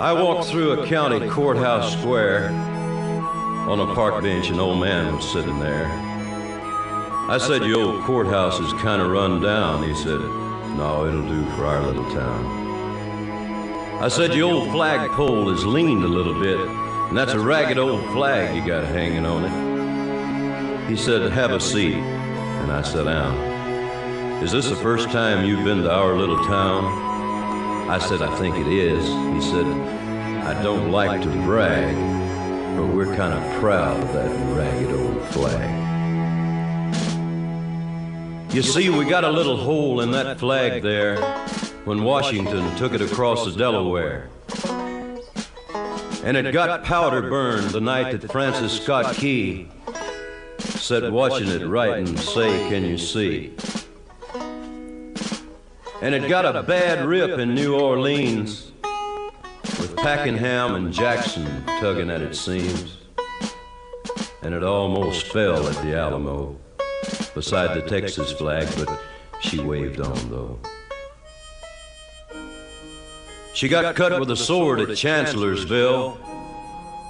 I walked through a county courthouse square. On a park bench, an old man was sitting there. I said, your old courthouse is kind of run down. He said, no, it'll do for our little town. I said, your old flagpole is leaned a little bit, and that's a ragged old flag you got hanging on it. He said, have a seat, and I sat down. Is this the first time you've been to our little town? I said, I think it is. He said, I don't like to brag, but we're kind of proud of that ragged old flag. You see, we got a little hole in that flag there when Washington took it across the Delaware. And it got powder burned the night that Francis Scott Key said, watching it writing, say, can you see? And it got a bad rip in New Orleans with Packenham and Jackson tugging at its seams. And it almost fell at the Alamo beside the Texas flag, but she waved on, though. She got cut with a sword at Chancellorsville,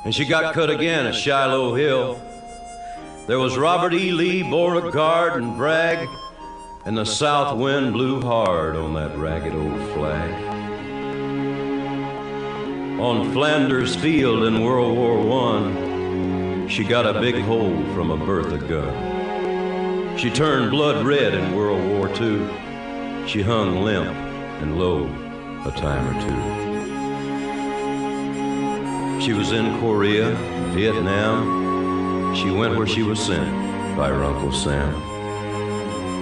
and she got cut again at Shiloh Hill. There was Robert E. Lee, Beauregard, and Bragg, and the south wind blew hard on that ragged old flag. On Flanders Field in World War I, she got a big hole from a Bertha gun. She turned blood red in World War II. She hung limp and low a time or two. She was in Korea, Vietnam. She went where she was sent by her Uncle Sam.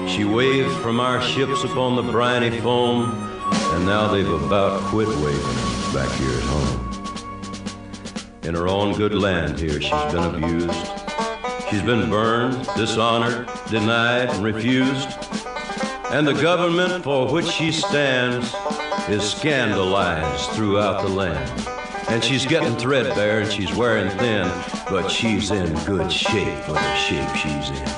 She waved from our ships upon the briny foam, and now they've about quit waving back here at home. In her own good land here, she's been abused. She's been burned, dishonored, denied, and refused. And the government for which she stands is scandalized throughout the land. And she's getting threadbare and she's wearing thin, but she's in good shape for the shape she's in.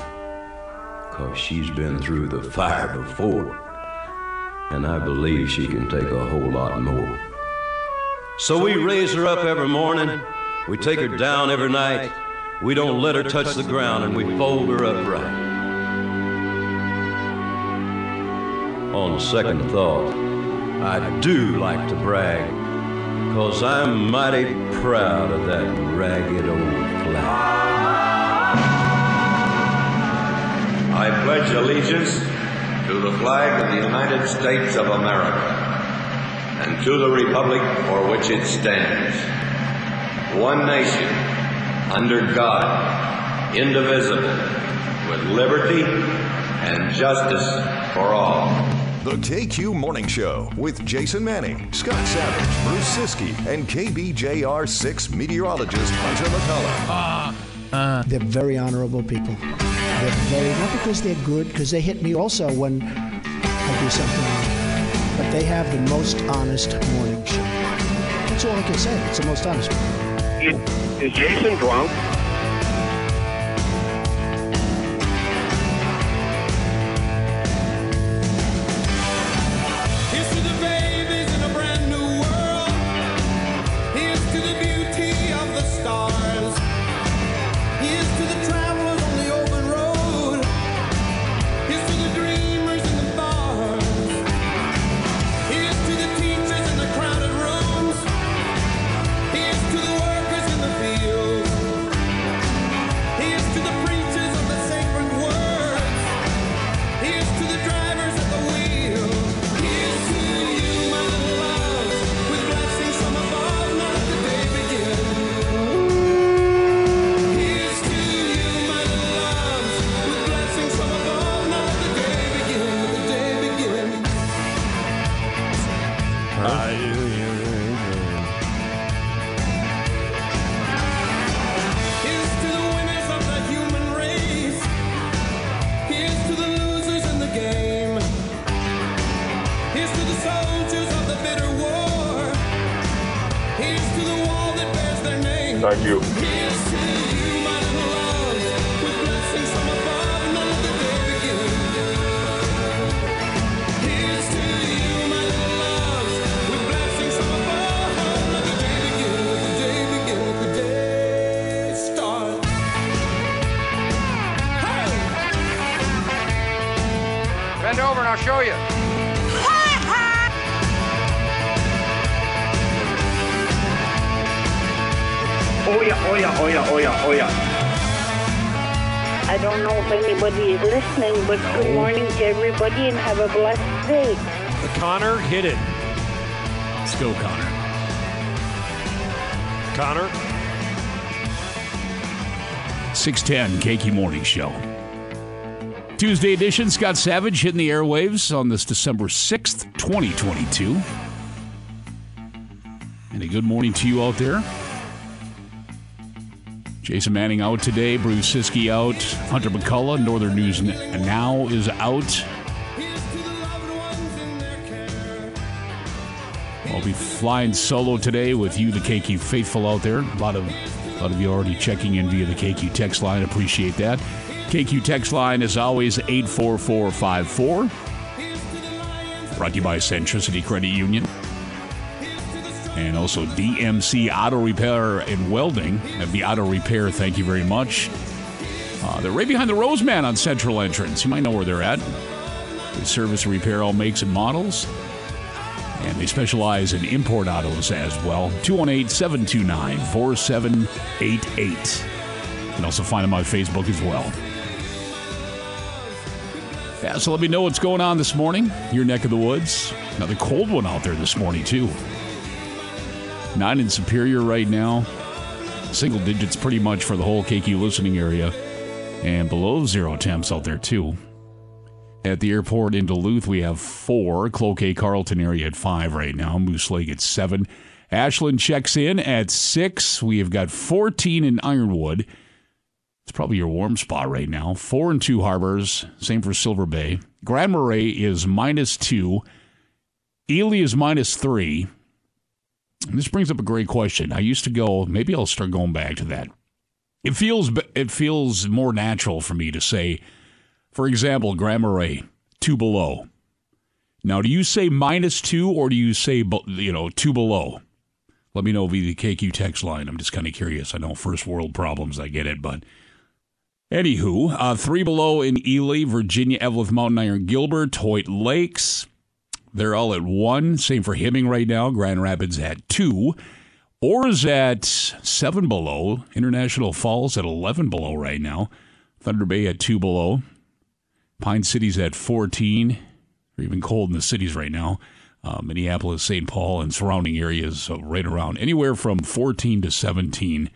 She's been through the fire before, and I believe she can take a whole lot more. So we raise her up every morning, we take her down every night, we don't let her touch the ground, and we fold her up right. On second thought, I do like to brag, 'cause I'm mighty proud of that ragged old flag. I pledge allegiance to the flag of the United States of America and to the republic for which it stands, one nation, under God, indivisible, with liberty and justice for all. The KQ Morning Show with Jason Manning, Scott Savage, Bruce Siskey, and KBJR6 meteorologist Hunter McCullough. They're very honorable people. Not because they're good, because they hit me also when I do something wrong. But they have the most honest morning show. That's all I can say. It's the most honest morning. Is Jason drunk? I'll show you. Oh yeah, oh yeah, oh yeah, oh yeah, oh yeah. I don't know if anybody is listening, but no. Good morning to everybody and have a blessed day. Connor hit it. Let's go, Connor. Connor. 610 KQ Morning Show. Tuesday edition, Scott Savage hitting the airwaves on this December 6th, 2022. And a good morning to you out there. Jason Manning out today, Bruce Siskey out, Hunter McCullough, Northern News Now is out. I'll be flying solo today with you, the KQ faithful out there. A lot of you already checking in via the KQ text line. Appreciate that. KQ text line, as always, 84454. Brought to you by Centricity Credit Union. And also DMC Auto Repair and Welding. That'd be Auto Repair. Thank you very much. They're right behind the Roseman on Central Entrance. You might know where they're at. They service and repair all makes and models. And they specialize in import autos as well. 218-729-4788. You can also find them on Facebook as well. Yeah, so let me know what's going on this morning. Your neck of the woods. Another cold one out there this morning, too. 9 in Superior right now. Single digits pretty much for the whole KQ listening area. And below zero temps out there, too. At the airport in Duluth, we have 4. Cloquet Carlton area at 5 right now. Moose Lake at 7. Ashland checks in at 6. We have got 14 in Ironwood. It's probably your warm spot right now. 4 in Two Harbors. Same for Silver Bay. Grand Marais is -2. Ely is -3. And this brings up a great question. I used to go, maybe I'll start going back to that. It feels more natural for me to say, for example, Grand Marais, 2 below. Now, do you say -2 or do you say, 2 below? Let me know via the KQ text line. I'm just kind of curious. I know first world problems, I get it, but anywho, 3 below in Ely, Virginia, Eveleth, Mountain Iron, Gilbert, Hoyt Lakes. They're all at 1. Same for Hibbing right now. Grand Rapids at 2. Orr's at 7 below. International Falls at 11 below right now. Thunder Bay at 2 below. Pine City's at 14. They're even cold in the cities right now. Minneapolis, St. Paul, and surrounding areas right around anywhere from 14 to 17.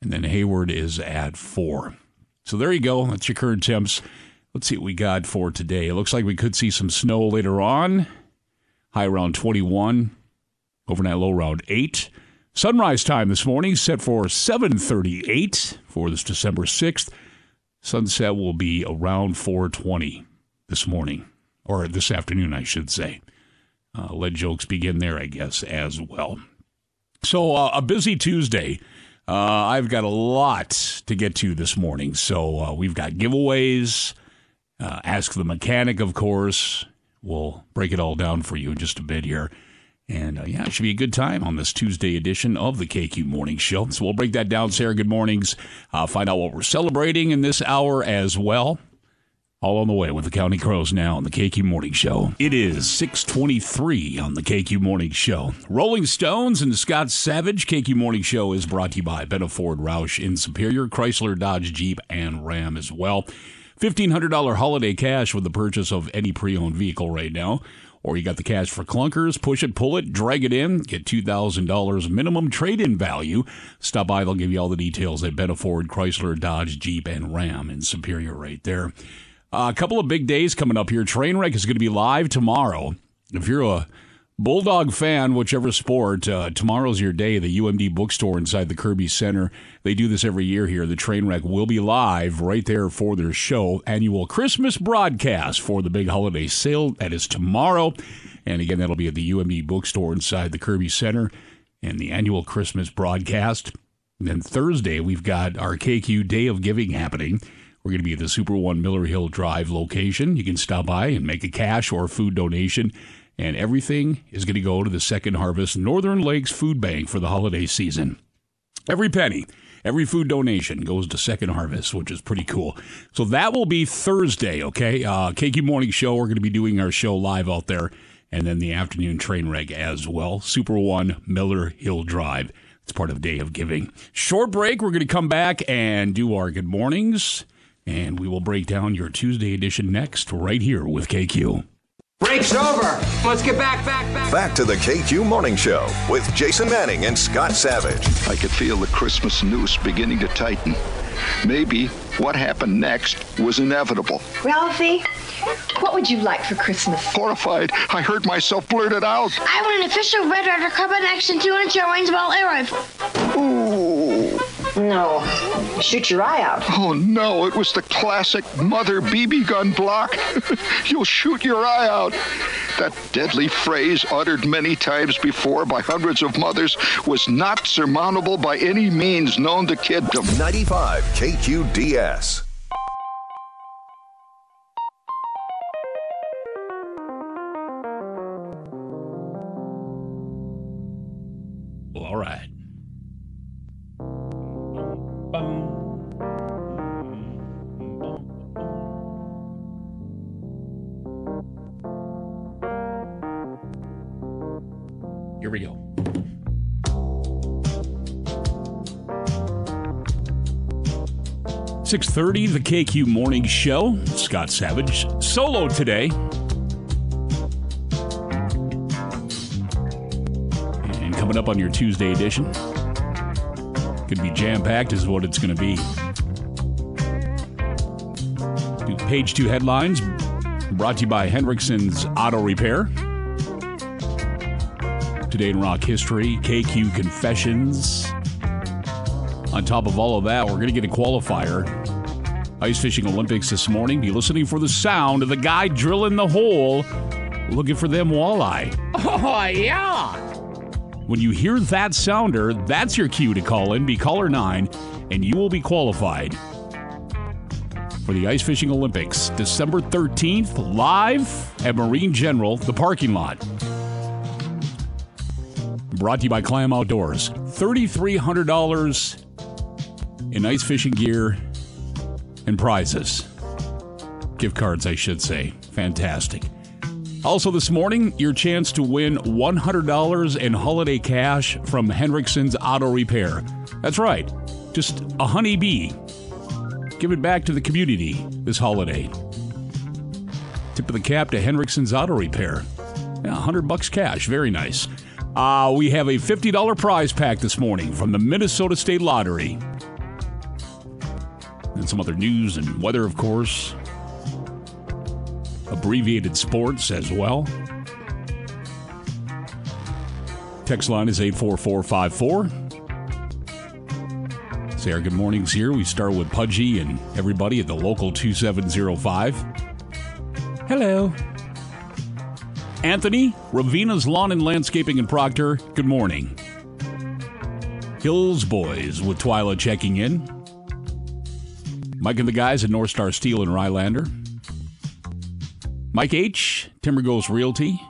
And then Hayward is at 4. So there you go. That's your current temps. Let's see what we got for today. It looks like we could see some snow later on. High around 21. Overnight low around 8. Sunrise time this morning set for 7:38 for this December 6th. Sunset will be around 4:20 this morning, or this afternoon, I should say. Lead jokes begin there, I guess, as well. So a busy Tuesday. I've got a lot to get to this morning. So we've got giveaways. Ask the Mechanic, of course. We'll break it all down for you in just a bit here. And, yeah, it should be a good time on this Tuesday edition of the KQ Morning Show. So we'll break that down, Sarah. Good mornings. Find out what we're celebrating in this hour as well. All on the way with the County Crows now on the KQ Morning Show. It is 6:23 on the KQ Morning Show. Rolling Stones and Scott Savage. KQ Morning Show is brought to you by Ben Ford Roush in Superior, Chrysler, Dodge, Jeep, and Ram as well. $1,500 holiday cash with the purchase of any pre-owned vehicle right now. Or you got the cash for clunkers, push it, pull it, drag it in, get $2,000 minimum trade-in value. Stop by, they'll give you all the details at Ben Ford, Chrysler, Dodge, Jeep, and Ram in Superior right there. A couple of big days coming up here. Trainwreck is going to be live tomorrow. If you're a Bulldog fan, whichever sport, tomorrow's your day. The UMD bookstore inside the Kirby Center. They do this every year here. The Trainwreck will be live right there for their show. Annual Christmas broadcast for the big holiday sale. That is tomorrow. And again, that'll be at the UMD bookstore inside the Kirby Center. And the annual Christmas broadcast. And then Thursday, we've got our KQ Day of Giving happening. We're going to be at the Super 1 Miller Hill Drive location. You can stop by and make a cash or food donation. And everything is going to go to the Second Harvest Northern Lakes Food Bank for the holiday season. Every penny Every food donation goes to Second Harvest, which is pretty cool. So that will be Thursday, okay? KQ Morning Show, we're going to be doing our show live out there, and then the afternoon train wreck as well. Super 1 Miller Hill Drive. It's part of Day of Giving. Short break. We're going to come back and do our good mornings, and we will break down your Tuesday edition next right here with KQ. Break's over. Let's get back. Back to the KQ Morning Show with Jason Manning and Scott Savage. I could feel the Christmas noose beginning to tighten. Maybe what happened next was inevitable. Ralphie, what would you like for Christmas? Horrified, I heard myself blurt it out. I want an official Red Rider Carbon Action 2-inch Orange Ball air rifle. Ooh. No. Shoot your eye out. Oh, no. It was the classic mother BB gun block. You'll shoot your eye out. That deadly phrase, uttered many times before by hundreds of mothers, was not surmountable by any means known to kiddom. 95 KQDS. Well, all right. Here we go. It's 6:30, the KQ Morning Show. Scott Savage, solo today. And coming up on your Tuesday edition, could be jam-packed is what it's going to be. Page 2 headlines, brought to you by Hendrickson's Auto Repair. Today in rock history, KQ confessions. On top of all of that, we're going to get a qualifier. Ice fishing Olympics this morning. Be listening for the sound of the guy drilling the hole, looking for them walleye. Oh, yeah. When you hear that sounder, that's your cue to call in. Be caller 9, and you will be qualified for the Ice Fishing Olympics. December 13th, live at Marine General, the parking lot. Brought to you by Clam Outdoors. $3,300 in ice fishing gear and prizes. Gift cards, I should say. Fantastic. Also this morning, your chance to win $100 in holiday cash from Hendrickson's Auto Repair. That's right. Just a honeybee. Give it back to the community this holiday. Tip of the cap to Hendrickson's Auto Repair. Yeah, $100 cash. Very nice. We have a $50 prize pack this morning from the Minnesota State Lottery. And some other news and weather, of course. Abbreviated sports as well. Text line is 84454. Say our good mornings here. We start with Pudgy and everybody at the local 2705. Hello. Anthony, Ravina's Lawn and Landscaping in Proctor, good morning. Hills Boys with Twyla checking in. Mike and the guys at North Star Steel in Rylander. Mike H., Timber Ghost Realty,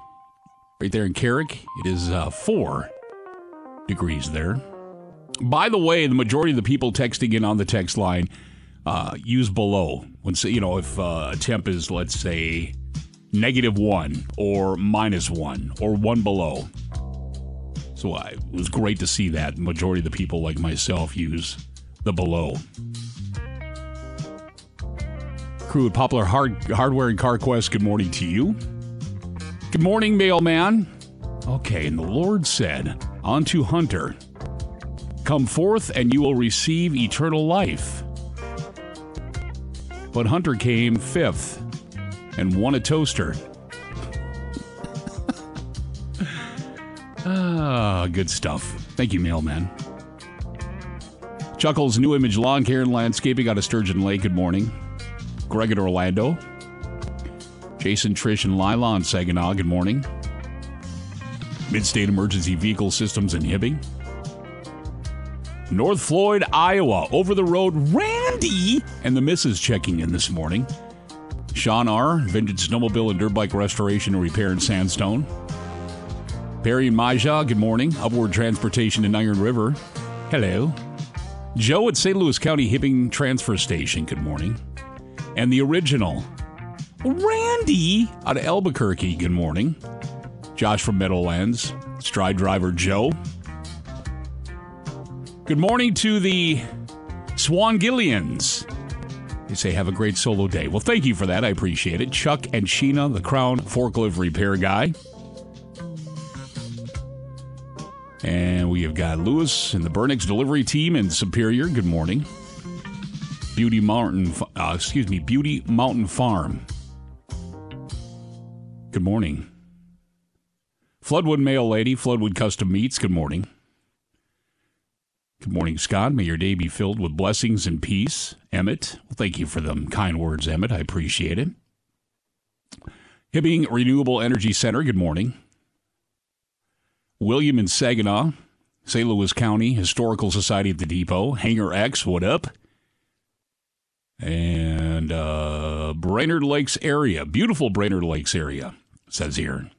right there in Carrick. It is 4 degrees there. By the way, the majority of the people texting in on the text line use below. When, you know, if a temp is, let's say, -1 or -1 or one below. So it was great to see that. The majority of the people like myself use the below. Crew at Poplar Hardware and CarQuest, good morning to you. Good morning, mailman. Okay, and the Lord said, unto Hunter, come forth and you will receive eternal life. But Hunter came 5th. And won a toaster. Good stuff. Thank you, mailman. Chuckles, New Image Lawn Care and Landscaping out of Sturgeon Lake. Good morning. Greg in Orlando. Jason, Trish, and Lila in Saginaw. Good morning. Midstate Emergency Vehicle Systems in Hibbing. North Floyd, Iowa. Over the road, Randy and the missus checking in this morning. Sean R., Vintage Snowmobile and Dirt Bike Restoration and Repair in Sandstone. Perry and Maja, good morning. Upward Transportation in Iron River. Hello. Joe at St. Louis County Hibbing Transfer Station, good morning. And the original, Randy out of Albuquerque, good morning. Josh from Meadowlands, stride driver Joe. Good morning to the Swangillians. They say, have a great solo day. Well, thank you for that. I appreciate it. Chuck and Sheena, the Crown forklift repair guy. And we have got Lewis and the Burnix delivery team in Superior. Good morning. Beauty Mountain Farm. Good morning. Floodwood Mail Lady, Floodwood Custom Meats. Good morning. Good morning, Scott. May your day be filled with blessings and peace. Emmett, well, thank you for them kind words, Emmett. I appreciate it. Hibbing Renewable Energy Center. Good morning. William in Saginaw, St. Louis County Historical Society at the Depot, Hangar X, what up? And Brainerd Lakes area, beautiful Brainerd Lakes area, says here.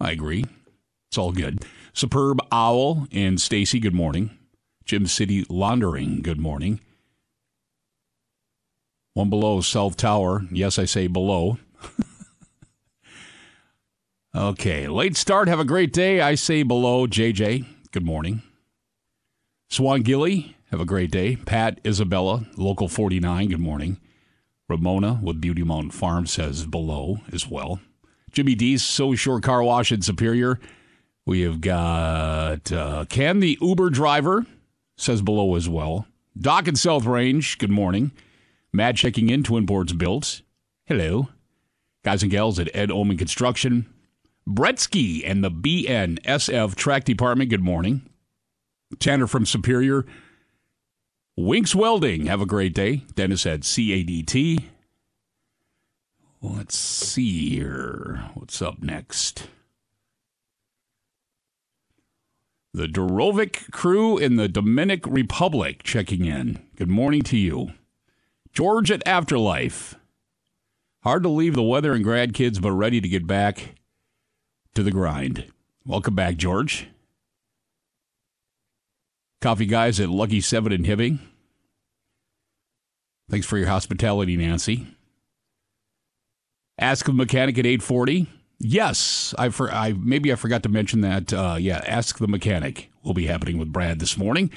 I agree. It's all good. Superb Owl and Stacy, good morning. Jim City Laundering, good morning. One Below, South Tower, yes, I say below. Okay, late start, have a great day. I say below, JJ, good morning. Swangilly, have a great day. Pat, Isabella, Local 49, good morning. Ramona with Beauty Mountain Farm says below as well. Jimmy D's, So Shore Car Wash in Superior. We have got Ken, the Uber driver, says below as well. Doc in South Range, good morning. Matt checking in, Twin Boards Built. Hello. Guys and gals at Ed Omen Construction. Bretsky and the BNSF Track Department, good morning. Tanner from Superior. Winks Welding, have a great day. Dennis at CADT. Let's see here. What's up next? The Dorovic crew in the Dominican Republic checking in. Good morning to you. George at Afterlife. Hard to leave the weather and grad kids, but ready to get back to the grind. Welcome back, George. Coffee guys at Lucky 7 in Hibbing. Thanks for your hospitality, Nancy. Ask the Mechanic at 8:40. Yes, I forgot to mention that. Ask the Mechanic will be happening with Brad this morning,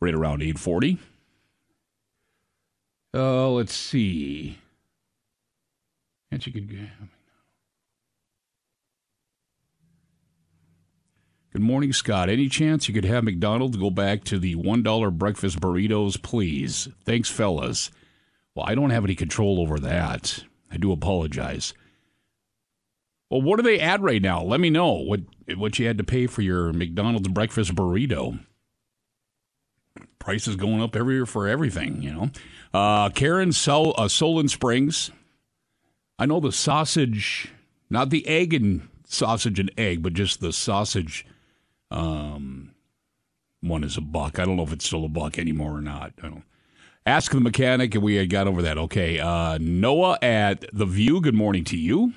right around 8:40. Let's see. And you could. Good morning, Scott. Any chance you could have McDonald's go back to the $1 breakfast burritos, please? Thanks, fellas. Well, I don't have any control over that. I do apologize. Well, what are they at right now? Let me know what you had to pay for your McDonald's breakfast burrito. Prices going up every year for everything, you know. Karen, Solon Springs. I know the sausage, not the egg and sausage and egg, but just the sausage one is $1. I don't know if it's still $1 anymore or not. I don't. Ask the Mechanic, and we had got over that. Okay, Noah at The View, good morning to you.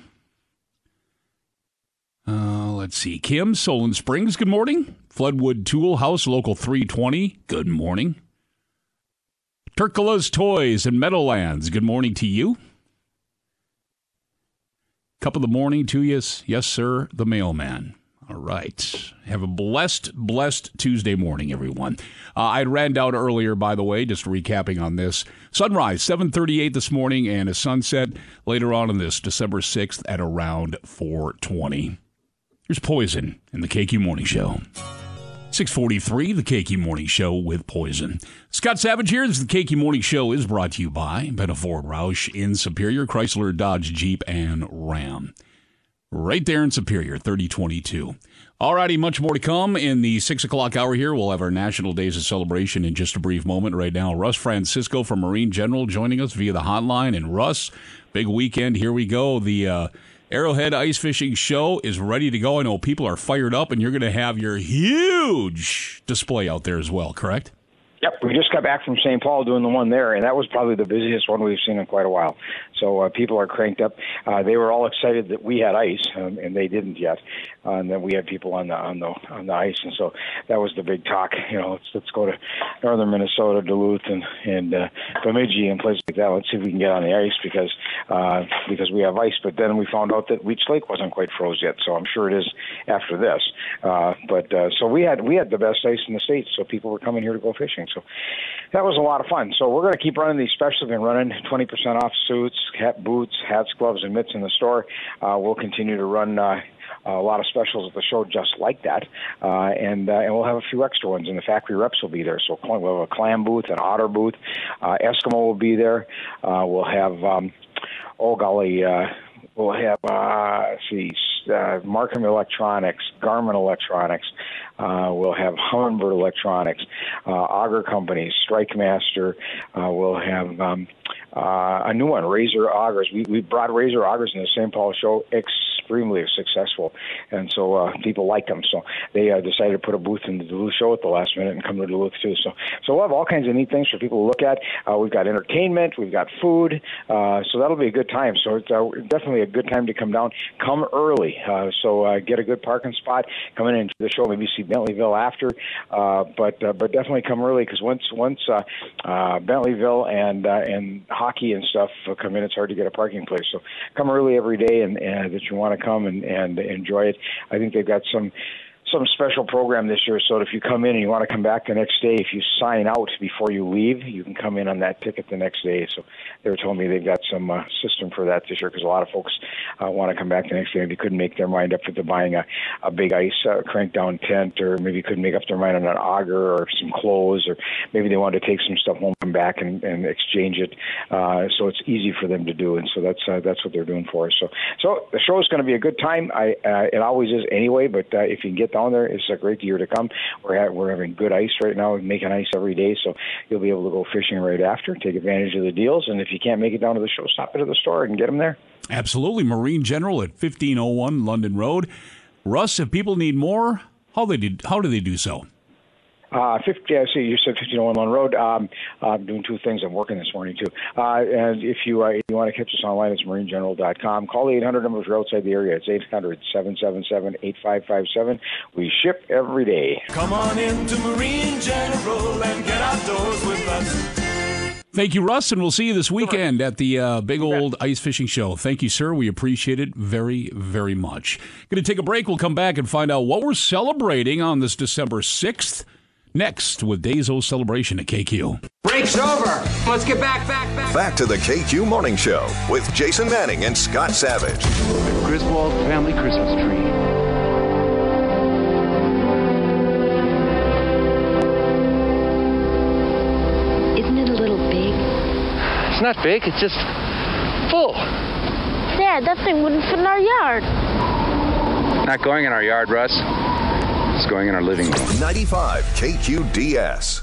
Let's see. Kim, Solon Springs, good morning. Floodwood Tool House, Local 320, good morning. Turkola's Toys in Meadowlands, good morning to you. Cup of the morning to you. Yes, sir, the mailman. All right. Have a blessed Tuesday morning, everyone. I ran down earlier, by the way, just recapping on this. Sunrise, 7:38 this morning, and a sunset later on in this, December 6th at around 4:20. Here's Poison in the KQ Morning Show. 6:43, the KQ Morning Show with Poison. Scott Savage here. This is the KQ Morning Show is brought to you by Bennett Ford Roush in Superior, Chrysler, Dodge, Jeep, and Ram. Right there in Superior, 3022. All righty, much more to come in the 6 o'clock hour here. We'll have our National Days of Celebration in just a brief moment right now. Russ Francisco from Marine General joining us via the hotline. And Russ, big weekend. Here we go. The Arrowhead Ice Fishing Show is ready to go. I know people are fired up, and you're going to have your huge display out there as well, correct? Yep, we just got back from St. Paul doing the one there, and that was probably the busiest one we've seen in quite a while. So people are cranked up. They were all excited that we had ice, and they didn't yet. And then we had people on the ice, and so that was the big talk. You know, let's go to northern Minnesota, Duluth, and Bemidji, and places like that. Let's see if we can get on the ice because we have ice. But then we found out that Leech Lake wasn't quite froze yet, so I'm sure it is after this. So we had the best ice in the state, so people were coming here to go fishing. So that was a lot of fun. So we're going to keep running these specials. We've been running 20% off suits, boots, hats, gloves, and mitts in the store. We'll continue to run a lot of specials at the show just like that. And we'll have a few extra ones, and the factory reps will be there. So we'll have a clam booth, an otter booth. Eskimo will be there. We'll have, Markham Electronics, Garmin Electronics. We'll have Humminbird Electronics, Auger Company, Strike Master. We'll have a new one, Razor Augers. We brought Razor Augers in the St. Paul show, extremely successful, and so people like them. So they decided to put a booth in the Duluth show at the last minute and come to Duluth too. So we'll have all kinds of neat things for people to look at. We've got entertainment, we've got food, so that'll be a good time. So it's definitely a good time to come down. Come early, so get a good parking spot. Come in and the show, maybe see Bentleyville after, but definitely come early, because once Bentleyville and hockey and stuff come in, it's hard to get a parking place. So come early every day, and that you want to come and enjoy it. I think they've got some special program this year, so if you come in and you want to come back the next day, if you sign out before you leave, you can come in on that ticket the next day. So they were telling me they've got some system for that this year, because a lot of folks want to come back the next day, and they couldn't make their mind up to buying a big ice crank down tent, or maybe couldn't make up their mind on an auger or some clothes, or maybe they wanted to take some stuff home, come back and exchange it. So it's easy for them to do, and so that's what they're doing for us. So the show is going to be a good time. It always is anyway, but if you can get down there, it's a great year to come. We're having good ice right now. We're making ice every day, so you'll be able to go fishing right after, take advantage of the deals, and if you can't make it down to the show, stop into the store and get them there. Absolutely. Marine General at 1501 London Road. Russ, if people need more, how do they do so? You said 1501 London Road. I'm doing two things. I'm working this morning, too. And if you want to catch us online, it's marinegeneral.com. Call the 800 number if you're outside the area. It's 800-777-8557. We ship every day. Come on in to Marine General and get outdoors with us. Thank you, Russ, and we'll see you this weekend at the big old ice fishing show. Thank you, sir. We appreciate it very, very much. Going to take a break. We'll come back and find out what we're celebrating on this December 6th. Next with Days O Celebration at KQ. Break's over. Let's get back. Back to the KQ Morning Show with Jason Manning and Scott Savage. The Griswold Family Christmas Tree. Isn't it a little big? It's not big. It's just full. Dad, that thing wouldn't fit in our yard. Not going in our yard, Russ. It's going in our living room. 95 KQDS.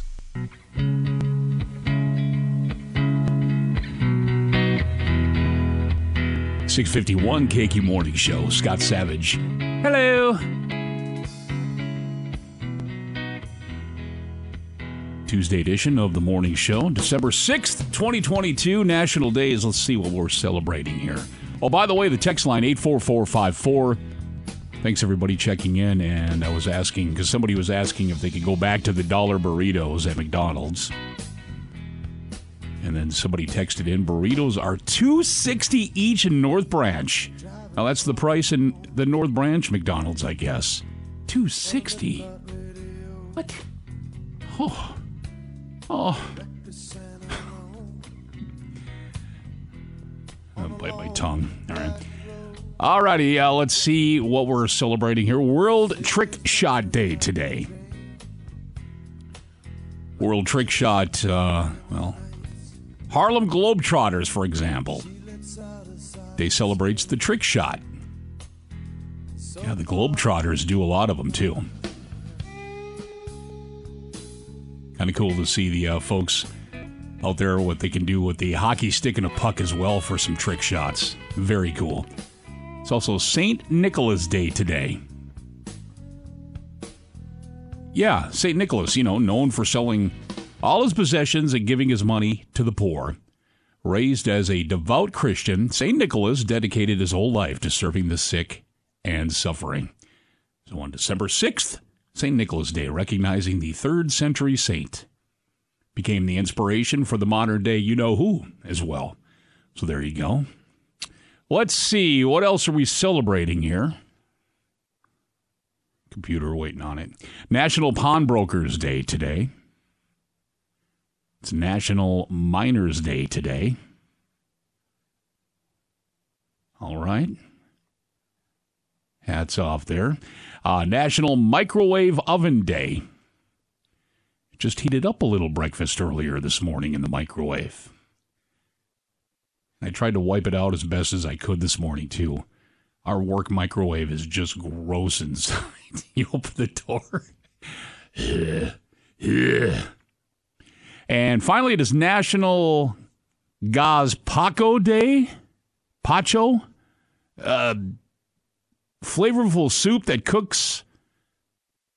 $6:51 KQ Morning Show. Scott Savage. Hello. Tuesday edition of the Morning Show. December 6th, 2022. National Days. Let's see what we're celebrating here. Oh, by the way, the text line 84454. Thanks, everybody, checking in. And I was asking, because somebody was asking if they could go back to the dollar burritos at McDonald's. And then somebody texted in, burritos are $2.60 each in North Branch. Now, that's the price in the North Branch McDonald's, I guess. $2.60? What? Oh. I'll bite my tongue. All right. All righty, let's see what we're celebrating here. World Trick Shot Day today. World Trick Shot, Harlem Globetrotters, for example. They celebrate the trick shot. Yeah, the Globetrotters do a lot of them, too. Kind of cool to see the folks out there, what they can do with the hockey stick and a puck as well for some trick shots. Very cool. It's also St. Nicholas Day today. Yeah, St. Nicholas, known for selling all his possessions and giving his money to the poor. Raised as a devout Christian, St. Nicholas dedicated his whole life to serving the sick and suffering. So on December 6th, St. Nicholas Day, recognizing the 3rd century saint, became the inspiration for the modern day you-know-who as well. So there you go. Let's see, what else are we celebrating here? Computer waiting on it. National Pawnbrokers Day today. It's National Miners Day today. All right. Hats off there. National Microwave Oven Day. Just heated up a little breakfast earlier this morning in the microwave. I tried to wipe it out as best as I could this morning, too. Our work microwave is just gross inside. You open the door. And finally, it is National Gazpacho Day. Pacho? Flavorful soup that cooks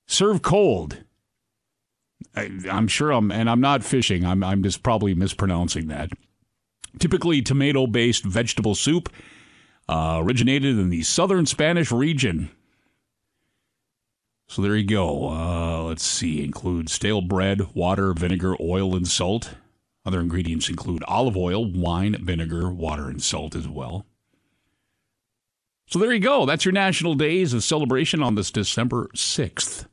serve cold. I'm not fishing. I'm just probably mispronouncing that. Typically tomato-based vegetable soup originated in the southern Spanish region. So there you go. Let's see. Includes stale bread, water, vinegar, oil, and salt. Other ingredients include olive oil, wine, vinegar, water, and salt as well. So there you go. That's your national days of celebration on this December 6th.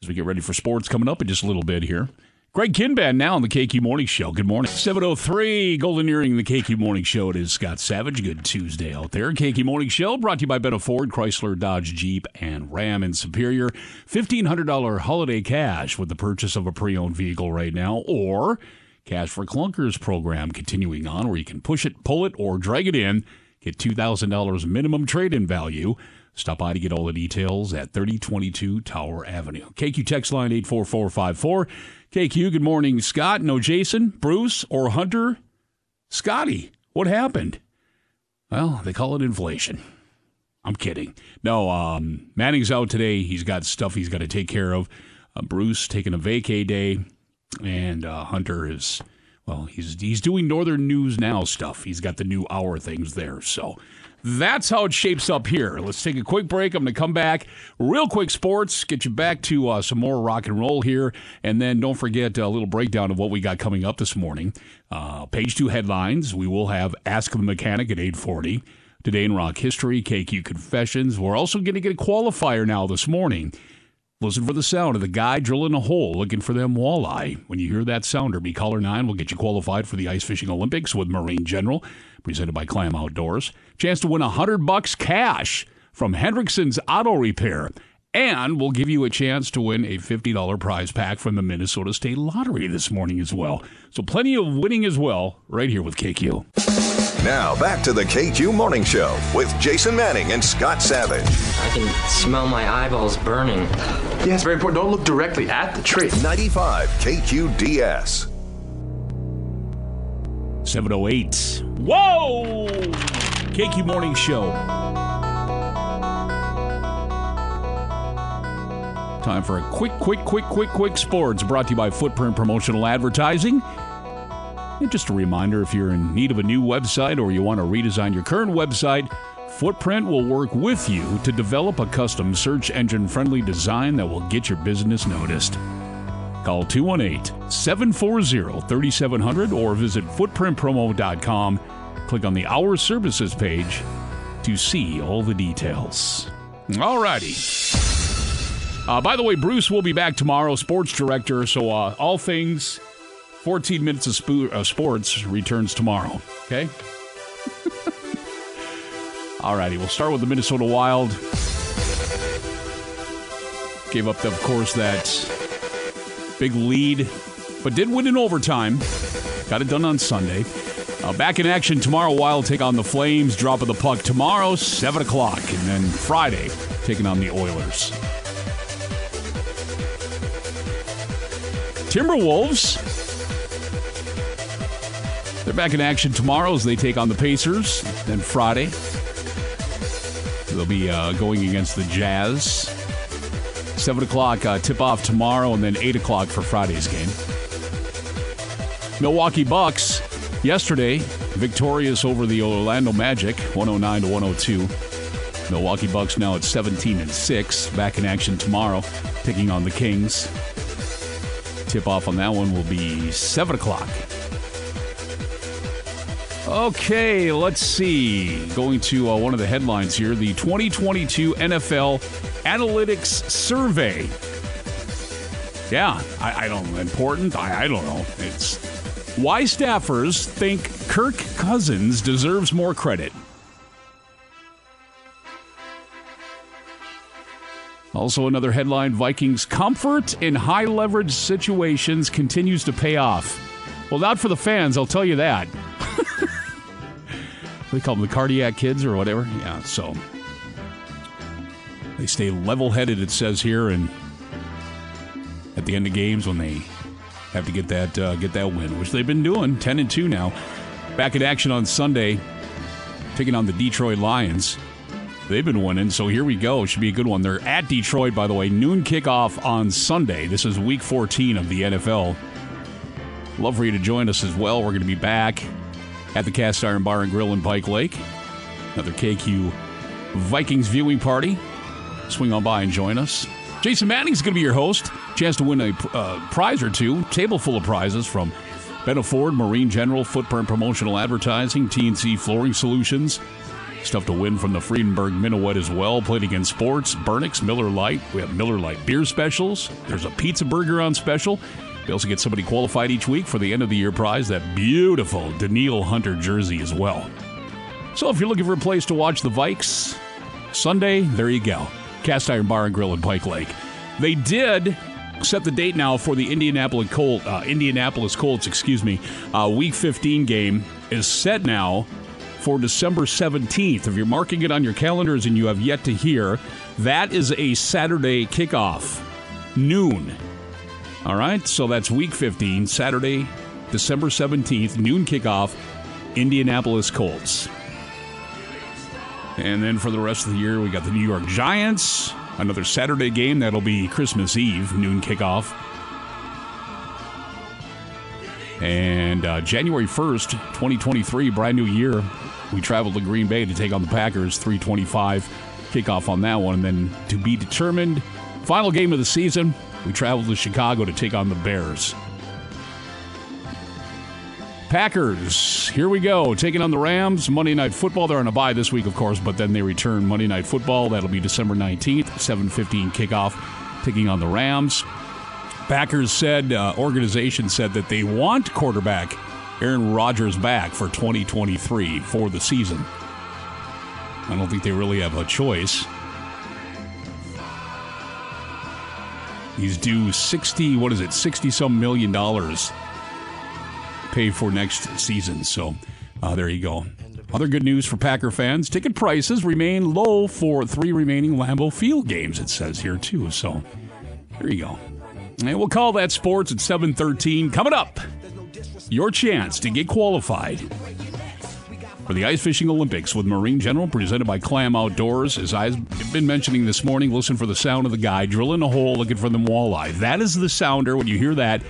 As we get ready for sports coming up in just a little bit here. Greg Kinban now on the KQ Morning Show. Good morning. 7:03, Golden Earring, the KQ Morning Show. It is Scott Savage. Good Tuesday out there. KQ Morning Show brought to you by Beto Ford, Chrysler, Dodge, Jeep, and Ram in Superior. $1,500 holiday cash with the purchase of a pre-owned vehicle right now, or Cash for Clunkers program continuing on where you can push it, pull it, or drag it in. Get $2,000 minimum trade-in value. Stop by to get all the details at 3022 Tower Avenue. KQ text line 84454. KQ, good morning, Scott. No Jason, Bruce, or Hunter. Scotty, what happened? Well, they call it inflation. I'm kidding. No, Manning's out today. He's got stuff he's got to take care of. Bruce taking a vacay day. And Hunter is, well, he's doing Northern News Now stuff. He's got the new hour things there, so... That's how it shapes up here. Let's take a quick break. I'm going to come back real quick, sports, get you back to some more rock and roll here. And then don't forget a little breakdown of what we got coming up this morning. Page 2 headlines. We will have Ask the Mechanic at 8:40. Today in Rock History, KQ Confessions. We're also going to get a qualifier now this morning. Listen for the sound of the guy drilling a hole looking for them walleye. When you hear that sounder, be caller 9. We'll get you qualified for the Ice Fishing Olympics with Marine General, presented by Clam Outdoors. Chance to win $100 cash from Hendrickson's Auto Repair. And we'll give you a chance to win a $50 prize pack from the Minnesota State Lottery this morning as well. So plenty of winning as well right here with KQ. Now back to the KQ Morning Show with Jason Manning and Scott Savage. I can smell my eyeballs burning. Yeah, it's very important. Don't look directly at the tree. 95 KQDS. 7:08. Whoa! KQ Morning Show. Time for a quick sports brought to you by Footprint Promotional Advertising. And just a reminder, if you're in need of a new website or you want to redesign your current website, Footprint will work with you to develop a custom search engine-friendly design that will get your business noticed. Call 218-740-3700 or visit footprintpromo.com. Click on the Our Services page to see all the details. All righty. By the way, Bruce will be back tomorrow, sports director. So all things 14 minutes of sports returns tomorrow. Okay? All righty. We'll start with the Minnesota Wild. Gave up, of course, that big lead, but did win in overtime. Got it done on Sunday. Back in action tomorrow. Wild take on the Flames. Drop of the puck tomorrow, 7 o'clock. And then Friday, taking on the Oilers. Timberwolves. They're back in action tomorrow as they take on the Pacers. Then Friday, they'll be going against the Jazz. 7 o'clock tip-off tomorrow, and then 8 o'clock for Friday's game. Milwaukee Bucks yesterday victorious over the Orlando Magic, 109-102. Milwaukee Bucks now at 17-6, back in action tomorrow, taking on the Kings. Tip-off on that one will be 7 o'clock. Okay, let's see. Going to one of the headlines here, the 2022 NFL Analytics Survey. Yeah, I don't know. Important? I don't know. It's why staffers think Kirk Cousins deserves more credit. Also, another headline, Vikings comfort in high-leverage situations continues to pay off. Well, not for the fans, I'll tell you that. They call them the cardiac kids or whatever. Yeah, so they stay level-headed, it says here, and at the end of games when they have to get that win, which they've been doing, 10-2 now. Back in action on Sunday, taking on the Detroit Lions. They've been winning, so here we go. Should be a good one. They're at Detroit, by the way. Noon kickoff on Sunday. This is Week 14 of the NFL. Love for you to join us as well. We're going to be back at the Cast Iron Bar and Grill in Pike Lake. Another KQ Vikings viewing party. Swing on by and join us. Jason Manning's going to be your host. Chance to win a prize or two. Table full of prizes from Ben Ford, Marine General, Footprint Promotional Advertising, TNC Flooring Solutions. Stuff to win from the Friedenberg Minuet as well. Played against Sports, Bernix, Miller Lite. We have Miller Lite beer specials. There's a pizza burger on special. We also get somebody qualified each week for the end-of-the-year prize. That beautiful Daniil Hunter jersey as well. So if you're looking for a place to watch the Vikes, Sunday, there you go. Cast Iron Bar and Grill in Pike Lake. They did set the date now for the Indianapolis Colts. Week 15 game is set now for December 17th. If you're marking it on your calendars and you have yet to hear, that is a Saturday kickoff, noon. All right, so that's Week 15, Saturday, December 17th, noon kickoff, Indianapolis Colts. And then for the rest of the year, we got the New York Giants, another Saturday game. That'll be Christmas Eve, noon kickoff. And January 1st, 2023, brand new year, we traveled to Green Bay to take on the Packers, 3:25 kickoff on that one. And then to be determined, final game of the season, we traveled to Chicago to take on the Bears. Packers, here we go, taking on the Rams. Monday Night Football, they're on a bye this week, of course, but then they return Monday Night Football. That'll be December 19th, 7:15 kickoff, taking on the Rams. Packers said, organization said that they want quarterback Aaron Rodgers back for 2023 for the season. I don't think they really have a choice. He's due $60-some million pay for next season. So there you go. Other good news for Packer fans. Ticket prices remain low for 3 remaining Lambeau Field games, it says here too. So there you go. And we'll call that sports at 7:13. Coming up, your chance to get qualified for the Ice Fishing Olympics with Marine General, presented by Clam Outdoors. As I've been mentioning this morning, listen for the sound of the guy drilling a hole looking for them walleye. That is the sounder. When you hear that,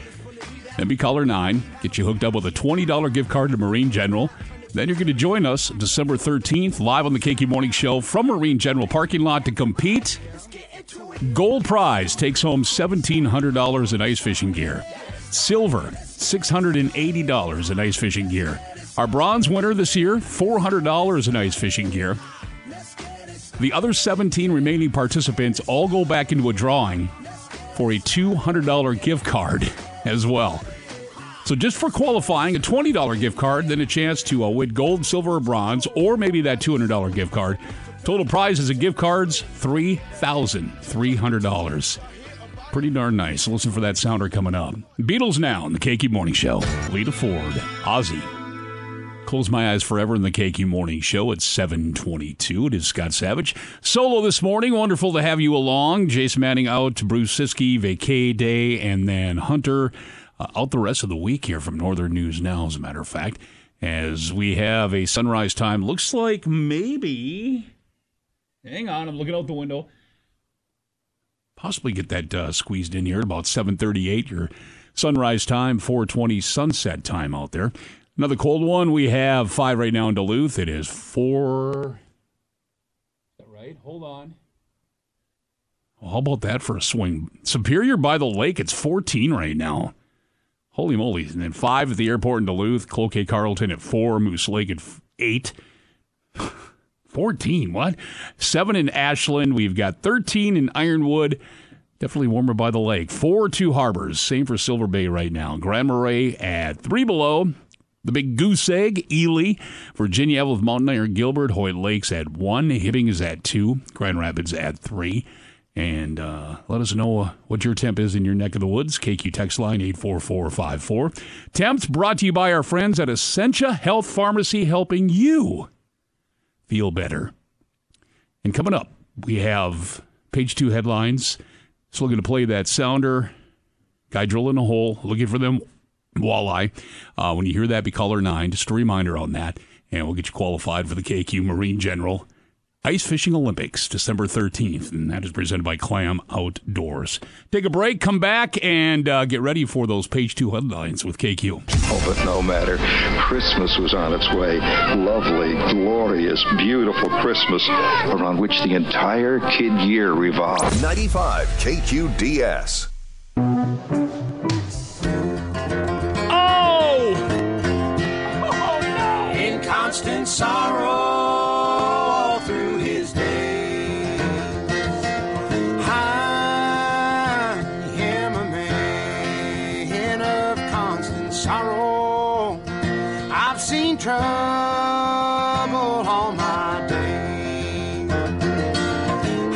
then be caller 9. Get you hooked up with a $20 gift card to Marine General. Then you're going to join us December 13th, live on the KQ Morning Show from Marine General parking lot to compete. Gold prize takes home $1,700 in ice fishing gear. Silver, $680 in ice fishing gear. Our bronze winner this year, $400 in ice fishing gear. The other 17 remaining participants all go back into a drawing for a $200 gift card as well. So just for qualifying, a $20 gift card, then a chance to win gold, silver, or bronze, or maybe that $200 gift card. Total prizes and gift cards, $3,300. Pretty darn nice. Listen for that sounder coming up. Beatles now on the KQ Morning Show. Lita Ford, Ozzy. Close my eyes forever in the KQ Morning Show at 7:22. It is Scott Savage. Solo this morning. Wonderful to have you along. Jason Manning out, Bruce Siskey, vacay day, and then Hunter out the rest of the week here from Northern News Now, as a matter of fact, as we have a sunrise time. Looks like maybe... Hang on, I'm looking out the window. Possibly get that squeezed in here about 7:38. Your Sunrise time, 4:20 sunset time out there. Another cold one. We have 5 right now in Duluth. It is 4. Is that right? Hold on. Well, how about that for a swing? Superior by the lake, it's 14 right now. Holy moly. And then 5 at the airport in Duluth. Cloquet Carlton at 4. Moose Lake at 8. 14, what? 7 in Ashland. We've got 13 in Ironwood. Definitely warmer by the lake. 4, Two Harbors. Same for Silver Bay right now. Grand Marais at 3 below. The Big Goose Egg, Ely. Virginia, Eveleth, Mountain Iron, Gilbert. Hoyt Lakes at 1. Hibbing is at 2. Grand Rapids at 3. And let us know what your temp is in your neck of the woods. KQ text line 84454. Temps brought to you by our friends at Essentia Health Pharmacy, helping you feel better. And coming up, we have page 2 headlines. So we're going to play that sounder. Guy drilling a hole, looking for them walleye. When you hear that, be caller 9. Just a reminder on that. And we'll get you qualified for the KQ Marine General Ice Fishing Olympics, December 13th, and that is presented by Clam Outdoors. Take a break, come back, and get ready for those page 2 headlines with KQ. Oh, but no matter. Christmas was on its way. Lovely, glorious, beautiful Christmas around which the entire kid year revolved. 95 KQDS. Oh! Oh, no! In constant sorrow. Trouble all my day.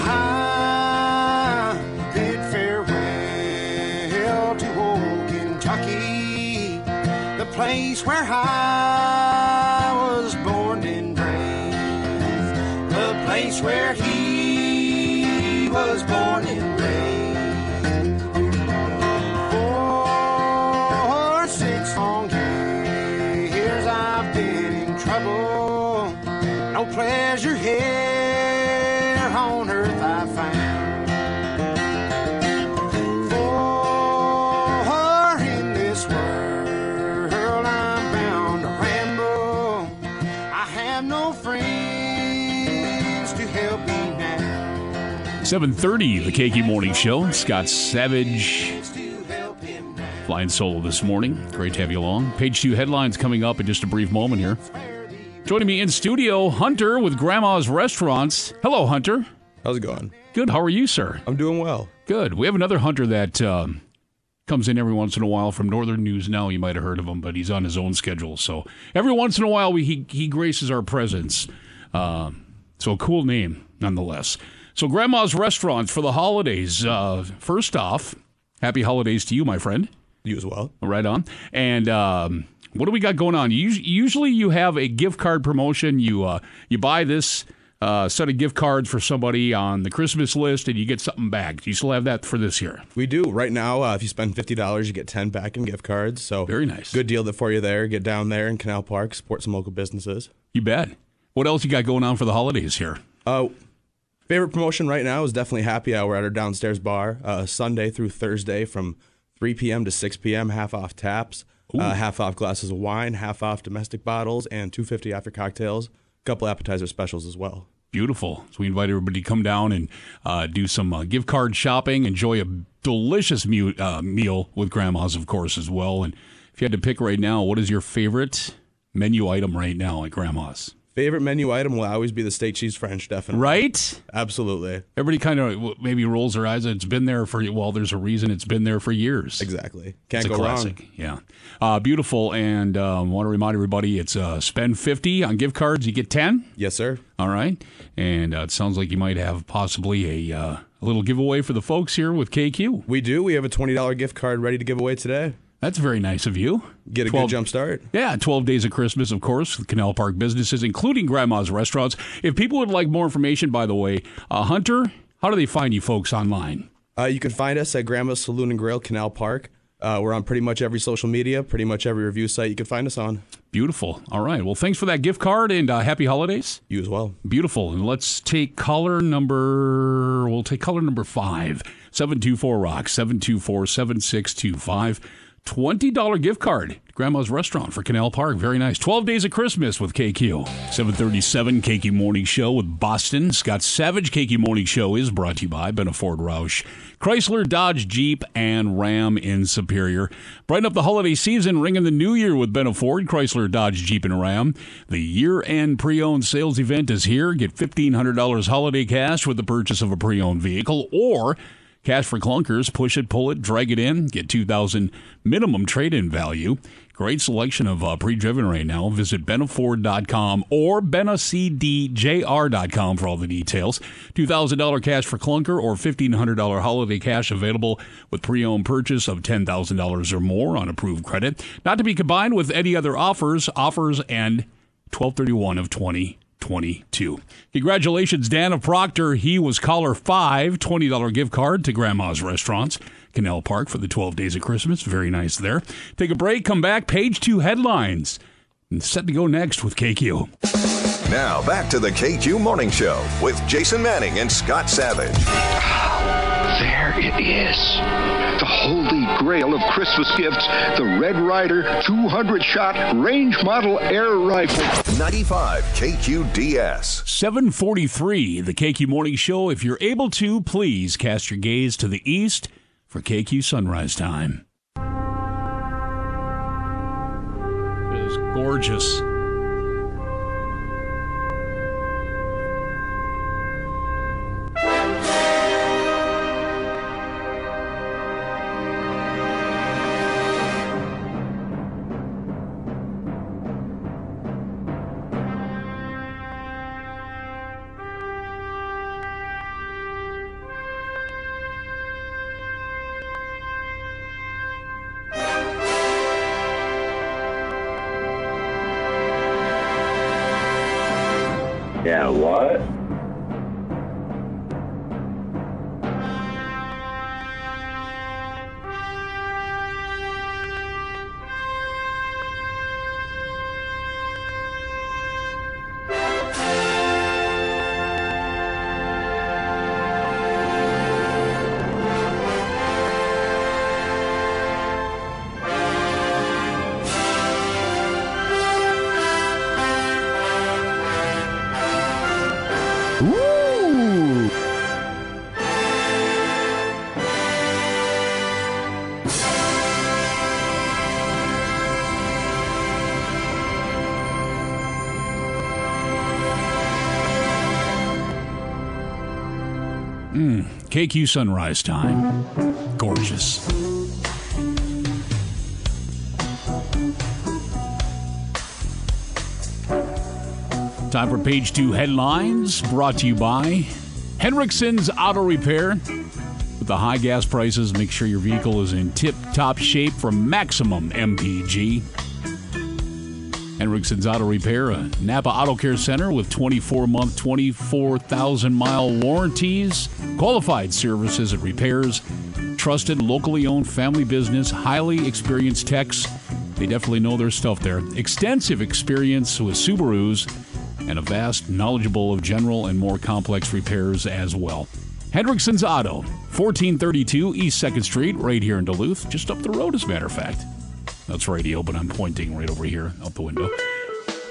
I bid farewell to old Kentucky, the place where I was born and raised, the place where he was born and raised. For 6 long years I've been in trouble, no pleasure here on earth I found. For in this world I'm bound to ramble, I have no friends to help me now. 7:30, the KQ Morning Show. Scott Savage flying solo this morning. Great to have you along. Page 2 headlines coming up in just a brief moment here. Joining me in studio, Hunter with Grandma's Restaurants. Hello, Hunter. How's it going? Good. How are you, sir? I'm doing well. Good. We have another Hunter that comes in every once in a while from Northern News Now. You might have heard of him, but he's on his own schedule. So every once in a while, he graces our presence. So a cool name, nonetheless. So Grandma's Restaurants for the holidays. First off, happy holidays to you, my friend. You as well. Right on. And what do we got going on? Usually you have a gift card promotion. You buy this set of gift cards for somebody on the Christmas list, and you get something back. Do you still have that for this year? We do. Right now, if you spend $50, you get 10 back in gift cards. So very nice. Good deal for you there. Get down there in Canal Park, support some local businesses. You bet. What else you got going on for the holidays here? Favorite promotion right now is definitely Happy Hour at our downstairs bar, Sunday through Thursday from 3 p.m. to 6 p.m., half off taps, half off glasses of wine, half off domestic bottles, and $2.50 after cocktails, a couple appetizer specials as well. Beautiful. So we invite everybody to come down and do some gift card shopping, enjoy a delicious meal with Grandma's, of course, as well. And if you had to pick right now, what is your favorite menu item right now at Grandma's? Favorite menu item will always be the steak, cheese, French, definitely. Right? Absolutely. Everybody kind of maybe rolls their eyes. It's been there for, well, there's a reason it's been there for years. Exactly. Can't go wrong. It's a classic. Yeah. Beautiful. And I want to remind everybody, it's spend $50 on gift cards. You get 10? Yes, sir. All right. And it sounds like you might have possibly a little giveaway for the folks here with KQ. We do. We have a $20 gift card ready to give away today. That's very nice of you. Get a good jump start. Yeah, 12 Days of Christmas, of course, with Canal Park businesses, including Grandma's Restaurants. If people would like more information, by the way, Hunter, how do they find you folks online? You can find us at Grandma's Saloon and Grill, Canal Park. We're on pretty much every social media, pretty much every review site you can find us on. Beautiful. All right. Well, thanks for that gift card, and happy holidays. You as well. Beautiful. And let's take caller number 5, 724 Rock, 724-7625. $20 gift card. Grandma's Restaurant for Canal Park. Very nice. 12 Days of Christmas with KQ. 737 KQ Morning Show with Boston. Scott Savage. KQ Morning Show is brought to you by Ben Ford Roush, Chrysler, Dodge, Jeep, and Ram in Superior. Brighten up the holiday season. Ring in the new year with Ben Ford, Chrysler, Dodge, Jeep, and Ram. The year-end pre-owned sales event is here. Get $1,500 holiday cash with the purchase of a pre-owned vehicle, or cash for clunkers. Push it, pull it, drag it in. Get $2,000 minimum trade-in value. Great selection of pre-driven right now. Visit benaford.com or benacdjr.com for all the details. $2,000 cash for clunker or $1,500 holiday cash available with pre-owned purchase of $10,000 or more on approved credit. Not to be combined with any other offers. Offers end 12/31 of 2022. Congratulations, Dan of Proctor. He was caller 5, $20 gift card to Grandma's Restaurants, Canal Park for the 12 Days of Christmas. Very nice there. Take a break, come back, page 2 headlines. And set to go next with KQ. Now back to the KQ Morning Show with Jason Manning and Scott Savage. There it is. The holy grail of Christmas gifts, the Red Ryder 200-shot range model air rifle. 95 KQDS. 743, the KQ Morning Show. If you're able to, please cast your gaze to the east for KQ sunrise time. It is gorgeous. Yeah, what? KQ sunrise time. Gorgeous. Time for page 2 headlines, brought to you by Henriksen's Auto Repair. With the high gas prices, make sure your vehicle is in tip-top shape for maximum MPG. Henriksen's Auto Repair, a Napa Auto Care Center with 24-month, 24,000-mile warranties, qualified services and repairs, trusted, locally owned family business, highly experienced techs. They definitely know their stuff there. Extensive experience with Subarus and a vast knowledgeable of general and more complex repairs as well. Henriksen's Auto, 1432 East 2nd Street, right here in Duluth, just up the road, as a matter of fact. That's radio, but I'm pointing right over here, out the window.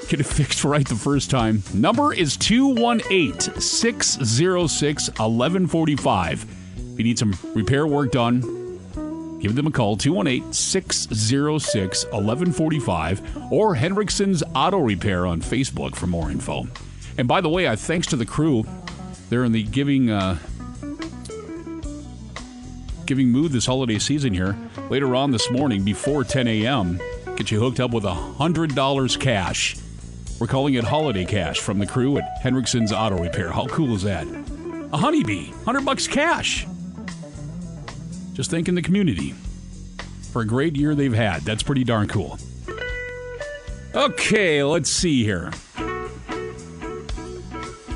Get it fixed right the first time. Number is 218-606-1145. If you need some repair work done, give them a call, 218-606-1145, or Henriksen's Auto Repair on Facebook for more info. And by the way, thanks to the crew, they're in the giving mood this holiday season here. Later on this morning, before 10 a.m., get you hooked up with $100 cash. We're calling it Holiday Cash from the crew at Henriksen's Auto Repair. How cool is that? A honeybee, $100 cash. Just thanking the community for a great year they've had. That's pretty darn cool. Okay, let's see here. A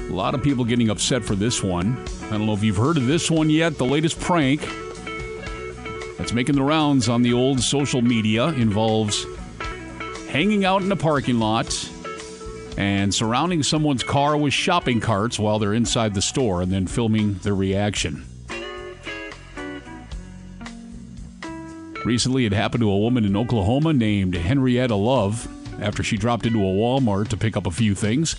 lot of people getting upset for this one. I don't know if you've heard of this one yet, the latest prank that's making the rounds on the old social media involves hanging out in a parking lot and surrounding someone's car with shopping carts while they're inside the store and then filming their reaction. Recently, it happened to a woman in Oklahoma named Henrietta Love after she dropped into a Walmart to pick up a few things.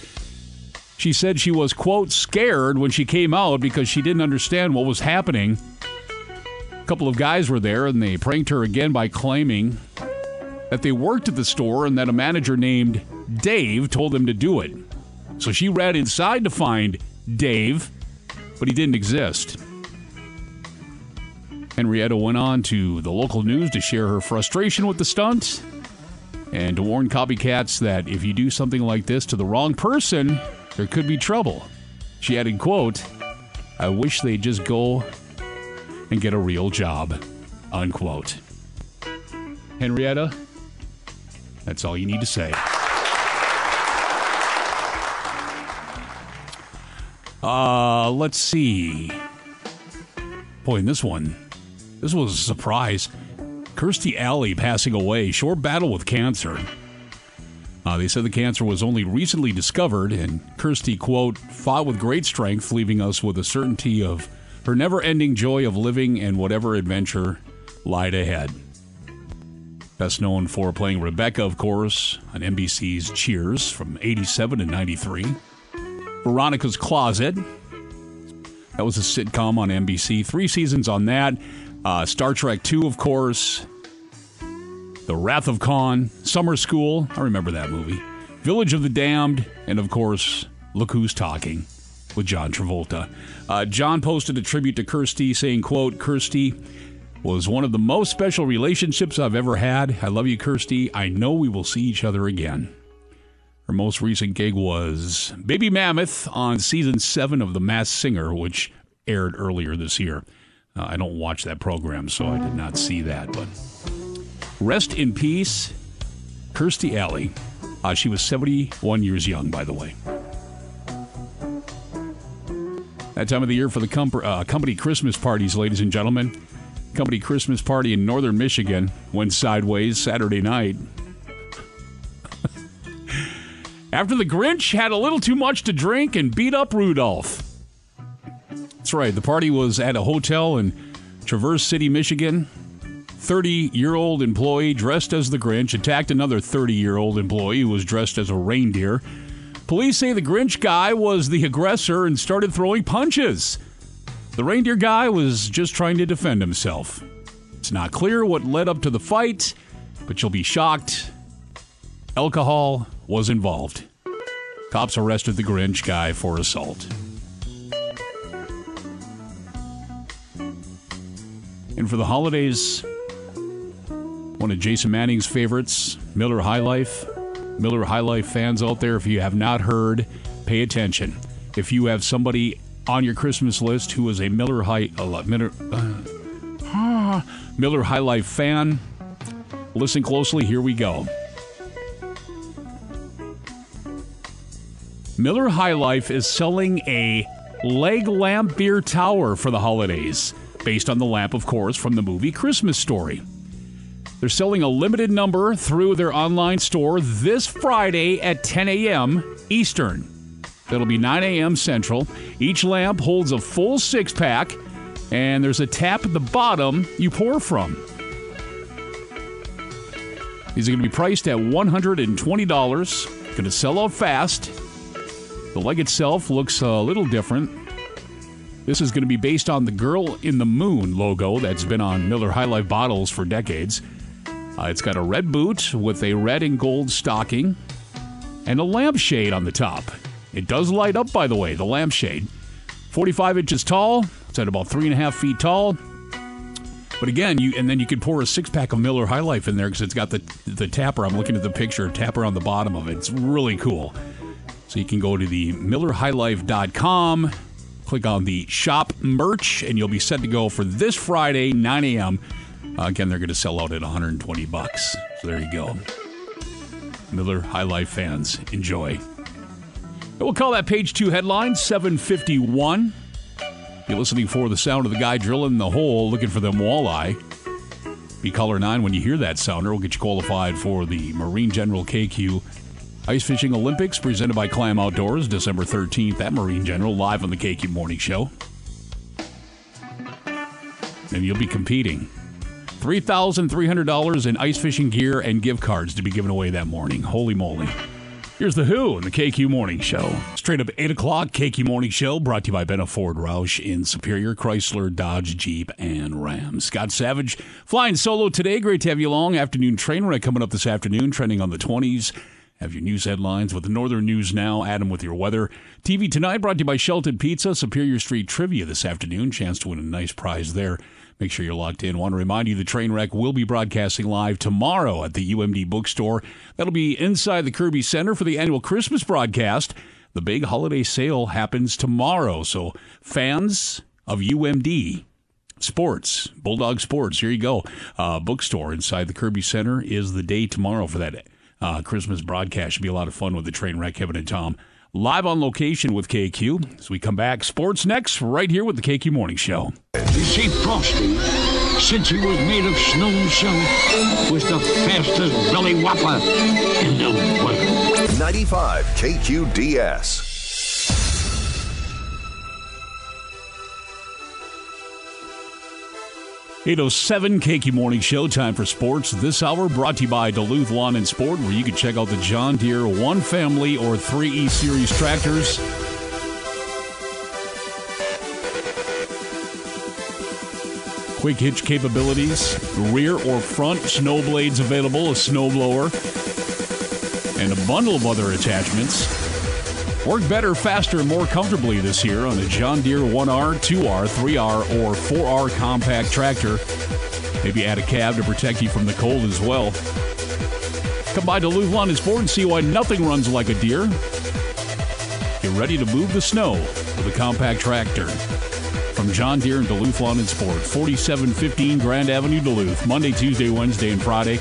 She said she was, quote, scared when she came out because she didn't understand what was happening. A couple of guys were there, and they pranked her again by claiming that they worked at the store and that a manager named Dave told them to do it. So she ran inside to find Dave, but he didn't exist. Henrietta went on to the local news to share her frustration with the stunt and to warn copycats that if you do something like this to the wrong person, there could be trouble. She added, quote, "I wish they'd just go and get a real job," unquote. Henrietta, that's all you need to say. Let's see. Boy, in this one, this was a surprise. Kirstie Alley passing away, short battle with cancer. They said the cancer was only recently discovered, and Kirstie, quote, "fought with great strength, leaving us with a certainty of her never-ending joy of living and whatever adventure lied ahead." Best known for playing Rebecca, of course, on NBC's Cheers from 87 and 93. Veronica's Closet. That was a sitcom on NBC. 3 seasons on that. Star Trek II, of course. The Wrath of Khan. Summer School. I remember that movie. Village of the Damned. And, of course, Look Who's Talking with John Travolta. John posted a tribute to Kirstie saying, quote, "Kirstie was one of the most special relationships I've ever had. I love you, Kirstie. I know we will see each other again." Her most recent gig was Baby Mammoth on season 7 of The Masked Singer, which aired earlier this year. I don't watch that program, so I did not see that. But rest in peace, Kirstie Alley. She was 71 years young, by the way. That time of the year for the company Christmas parties, ladies and gentlemen. Company Christmas party in northern Michigan went sideways Saturday night. After the Grinch had a little too much to drink and beat up Rudolph. That's right. The party was at a hotel in Traverse City, Michigan. 30-year-old employee dressed as the Grinch attacked another 30-year-old employee who was dressed as a reindeer. Police say the Grinch guy was the aggressor and started throwing punches. The reindeer guy was just trying to defend himself. It's not clear what led up to the fight, but you'll be shocked. Alcohol was involved. Cops arrested the Grinch guy for assault. And for the holidays, one of Jason Manning's favorites, Miller High Life. Miller High Life fans out there, if you have not heard, pay attention. If you have somebody on your Christmas list who is a Miller High Life fan, listen closely. Here we go. Miller High Life is selling a leg lamp beer tower for the holidays, based on the lamp, of course, from the movie Christmas Story. They're selling a limited number through their online store this Friday at 10 a.m. Eastern. That'll be 9 a.m. Central. Each lamp holds a full 6-pack, and there's a tap at the bottom you pour from. These are going to be priced at $120. Going to sell out fast. The leg itself looks a little different. This is going to be based on the Girl in the Moon logo that's been on Miller High Life bottles for decades. It's got a red boot with a red and gold stocking and a lampshade on the top. It does light up, by the way, the lampshade. 45 inches tall. It's at about 3.5 feet tall. But again, you could pour a 6-pack of Miller High Life in there because it's got the tapper. I'm looking at the picture, tapper on the bottom of it. It's really cool. So you can go to the MillerHighLife.com, click on the shop merch, and you'll be set to go for this Friday, 9 a.m. Again, they're going to sell out at $120. So there you go. Miller High Life fans, enjoy. And we'll call that page 2 headline, 751. You're listening for the sound of the guy drilling the hole, looking for them walleye. Be caller 9 when you hear that sounder. We'll get you qualified for the Marine General KQ Ice Fishing Olympics, presented by Clam Outdoors, December 13th at Marine General, live on the KQ Morning Show. And you'll be competing $3,300 in ice fishing gear and gift cards to be given away that morning. Holy moly. Here's The Who in the KQ Morning Show. Straight up 8 o'clock, KQ Morning Show, brought to you by Bennett Ford Roush in Superior, Chrysler, Dodge, Jeep, and Ram. Scott Savage flying solo today. Great to have you along. Afternoon train wreck coming up this afternoon, trending on the 20s. Have your news headlines with the Northern News Now. Adam with your weather. TV Tonight brought to you by Shelton Pizza. Superior Street Trivia this afternoon. Chance to win a nice prize there. Make sure you're locked in. Want to remind you the train wreck will be broadcasting live tomorrow at the UMD bookstore. That'll be inside the Kirby Center for the annual Christmas broadcast. The big holiday sale happens tomorrow. So fans of UMD sports, Bulldog sports, here you go. Bookstore inside the Kirby Center is the day tomorrow for that Christmas broadcast. Should be a lot of fun with the train wreck, Kevin and Tom. Live on location with KQ. As we come back, sports next, right here with the KQ Morning Show. You see, Frosty, since he was made of snow himself, was the fastest belly whopper in the world. 95 KQDS. .07 KQ Morning Show, time for sports. This hour brought to you by Duluth Lawn and Sport, where you can check out the John Deere 1 Family or 3E Series tractors. Quick hitch capabilities, rear or front snow blades available, a snowblower, and a bundle of other attachments. Work better, faster, and more comfortably this year on a John Deere 1R, 2R, 3R, or 4R compact tractor. Maybe add a cab to protect you from the cold as well. Come by Duluth Lawn and Sport and see why nothing runs like a deer. Get ready to move the snow with a compact tractor. From John Deere and Duluth Lawn and Sport, 4715 Grand Avenue, Duluth, Monday, Tuesday, Wednesday, and Friday.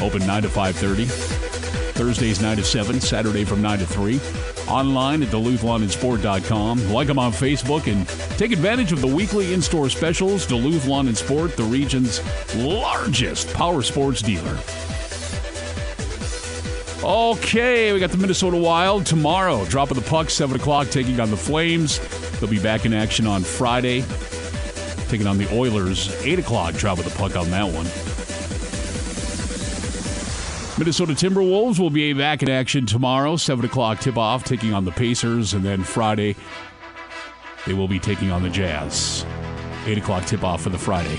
Open 9 to 5:30. Thursdays 9 to 7, Saturday from 9 to 3. Online at DuluthLawnAndSport.com. Like them on Facebook and take advantage of the weekly in-store specials. Duluth Lawn and Sport, the region's largest power sports dealer. Okay, we got the Minnesota Wild tomorrow. Drop of the puck, 7 o'clock, taking on the Flames. They'll be back in action on Friday. Taking on the Oilers, 8 o'clock, drop of the puck on that one. Minnesota Timberwolves will be back in action tomorrow, 7 o'clock tip-off, taking on the Pacers. And then Friday, they will be taking on the Jazz. 8 o'clock tip-off for the Friday.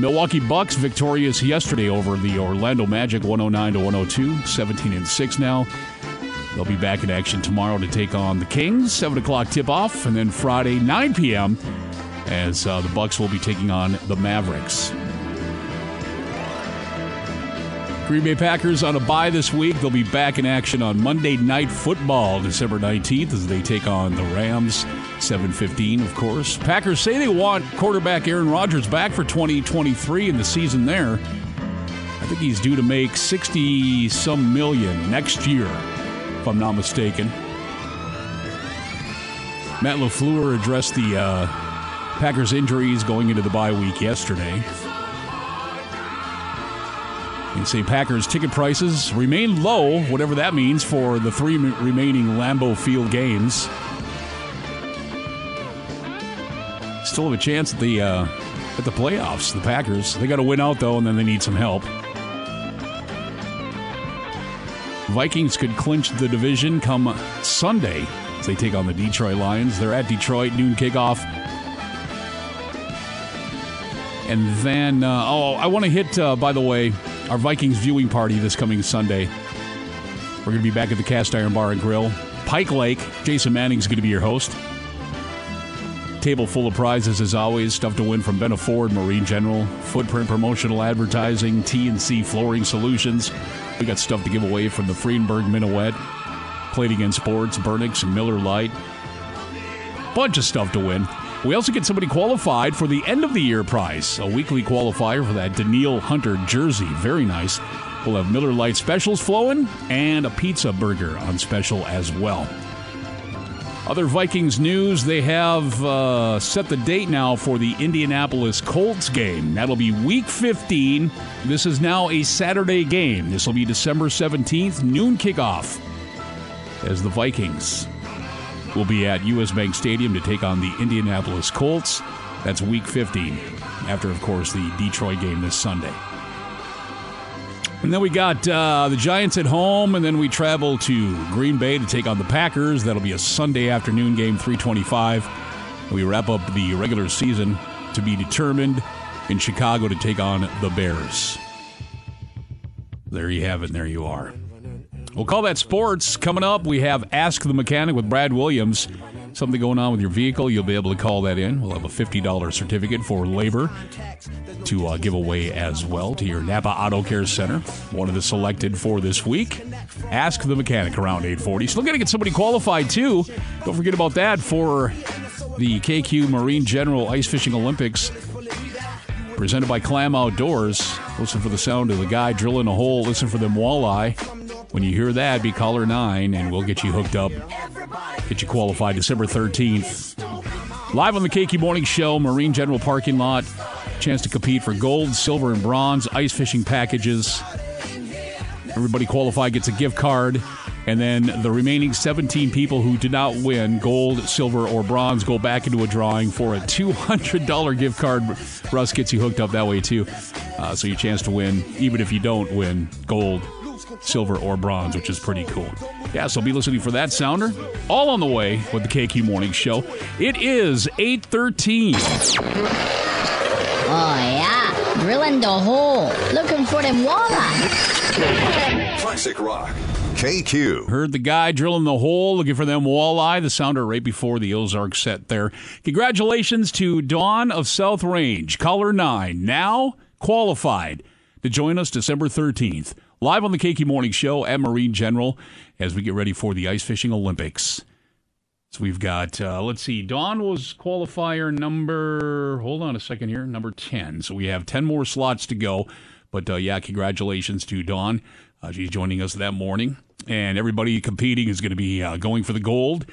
Milwaukee Bucks victorious yesterday over the Orlando Magic, 109-102, 17-6 now. They'll be back in action tomorrow to take on the Kings, 7 o'clock tip-off. And then Friday, 9 p.m., as the Bucks will be taking on the Mavericks. Green Bay Packers on a bye this week. They'll be back in action on Monday Night Football, December 19th, as they take on the Rams, 7:15, of course. Packers say they want quarterback Aaron Rodgers back for 2023 in the season there. I think he's due to make 60-some million next year, if I'm not mistaken. Matt LaFleur addressed the Packers' injuries going into the bye week yesterday. And say Packers ticket prices remain low, whatever that means, for the three remaining Lambeau Field games. Still have a chance at the playoffs, the Packers. They got to win out, though, and then they need some help. Vikings could clinch the division come Sunday as they take on the Detroit Lions. They're at Detroit, noon kickoff. And then, I want to hit, by the way, our Vikings viewing party this coming Sunday. We're going to be back at the Cast Iron Bar and Grill. Pike Lake, Jason Manning's going to be your host. Table full of prizes as always. Stuff to win from Bennett Ford, Marine General, Footprint Promotional Advertising, T&C Flooring Solutions. We got stuff to give away from the Friedenberg Minuet, Plating and Sports, Bernix, Miller Lite. Bunch of stuff to win. We also get somebody qualified for the end-of-the-year prize, a weekly qualifier for that Daniil Hunter jersey. Very nice. We'll have Miller Lite specials flowing and a pizza burger on special as well. Other Vikings news, they have set the date now for the Indianapolis Colts game. That'll be Week 15. This is now a Saturday game. This will be December 17th, noon kickoff, as the Vikings will be at U.S. Bank Stadium to take on the Indianapolis Colts. That's Week 15, after, of course, the Detroit game this Sunday. And then we got the Giants at home, and then we travel to Green Bay to take on the Packers. That'll be a Sunday afternoon game, 3:25. We wrap up the regular season to be determined in Chicago to take on the Bears. There you have it, and there you are. We'll call that sports. Coming up, we have Ask the Mechanic with Brad Williams. Something going on with your vehicle, you'll be able to call that in. We'll have a $50 certificate for labor to give away as well to your Napa Auto Care Center. One of the selected for this week. Ask the Mechanic around 8:40. Still got to get somebody qualified, too. Don't forget about that for the KQ Marine General Ice Fishing Olympics presented by Clam Outdoors. Listen for the sound of the guy drilling a hole. Listen for them walleye. When you hear that, be caller 9, and we'll get you hooked up, get you qualified December 13th. Live on the KQ Morning Show, Marine General Parking Lot. Chance to compete for gold, silver, and bronze ice fishing packages. Everybody qualified gets a gift card. And then the remaining 17 people who did not win gold, silver, or bronze go back into a drawing for a $200 gift card. Russ gets you hooked up that way, too. So your chance to win, even if you don't win gold, silver, or bronze, which is pretty cool. Yeah, so be listening for that sounder. All on the way with the KQ Morning Show. It is 8:13. Oh, yeah. Drilling the hole. Looking for them walleye. Classic rock. KQ. Heard the guy drilling the hole, looking for them walleye. The sounder right before the Ozark set there. Congratulations to Dawn of South Range. Caller 9. Now qualified to join us December 13th. Live on the KQ Morning Show at Marine General as we get ready for the Ice Fishing Olympics. So we've got, let's see, Dawn was qualifier number, hold on a second here, number 10. So we have 10 more slots to go. But, yeah, congratulations to Dawn. She's joining us that morning. And everybody competing is going to be going for the gold.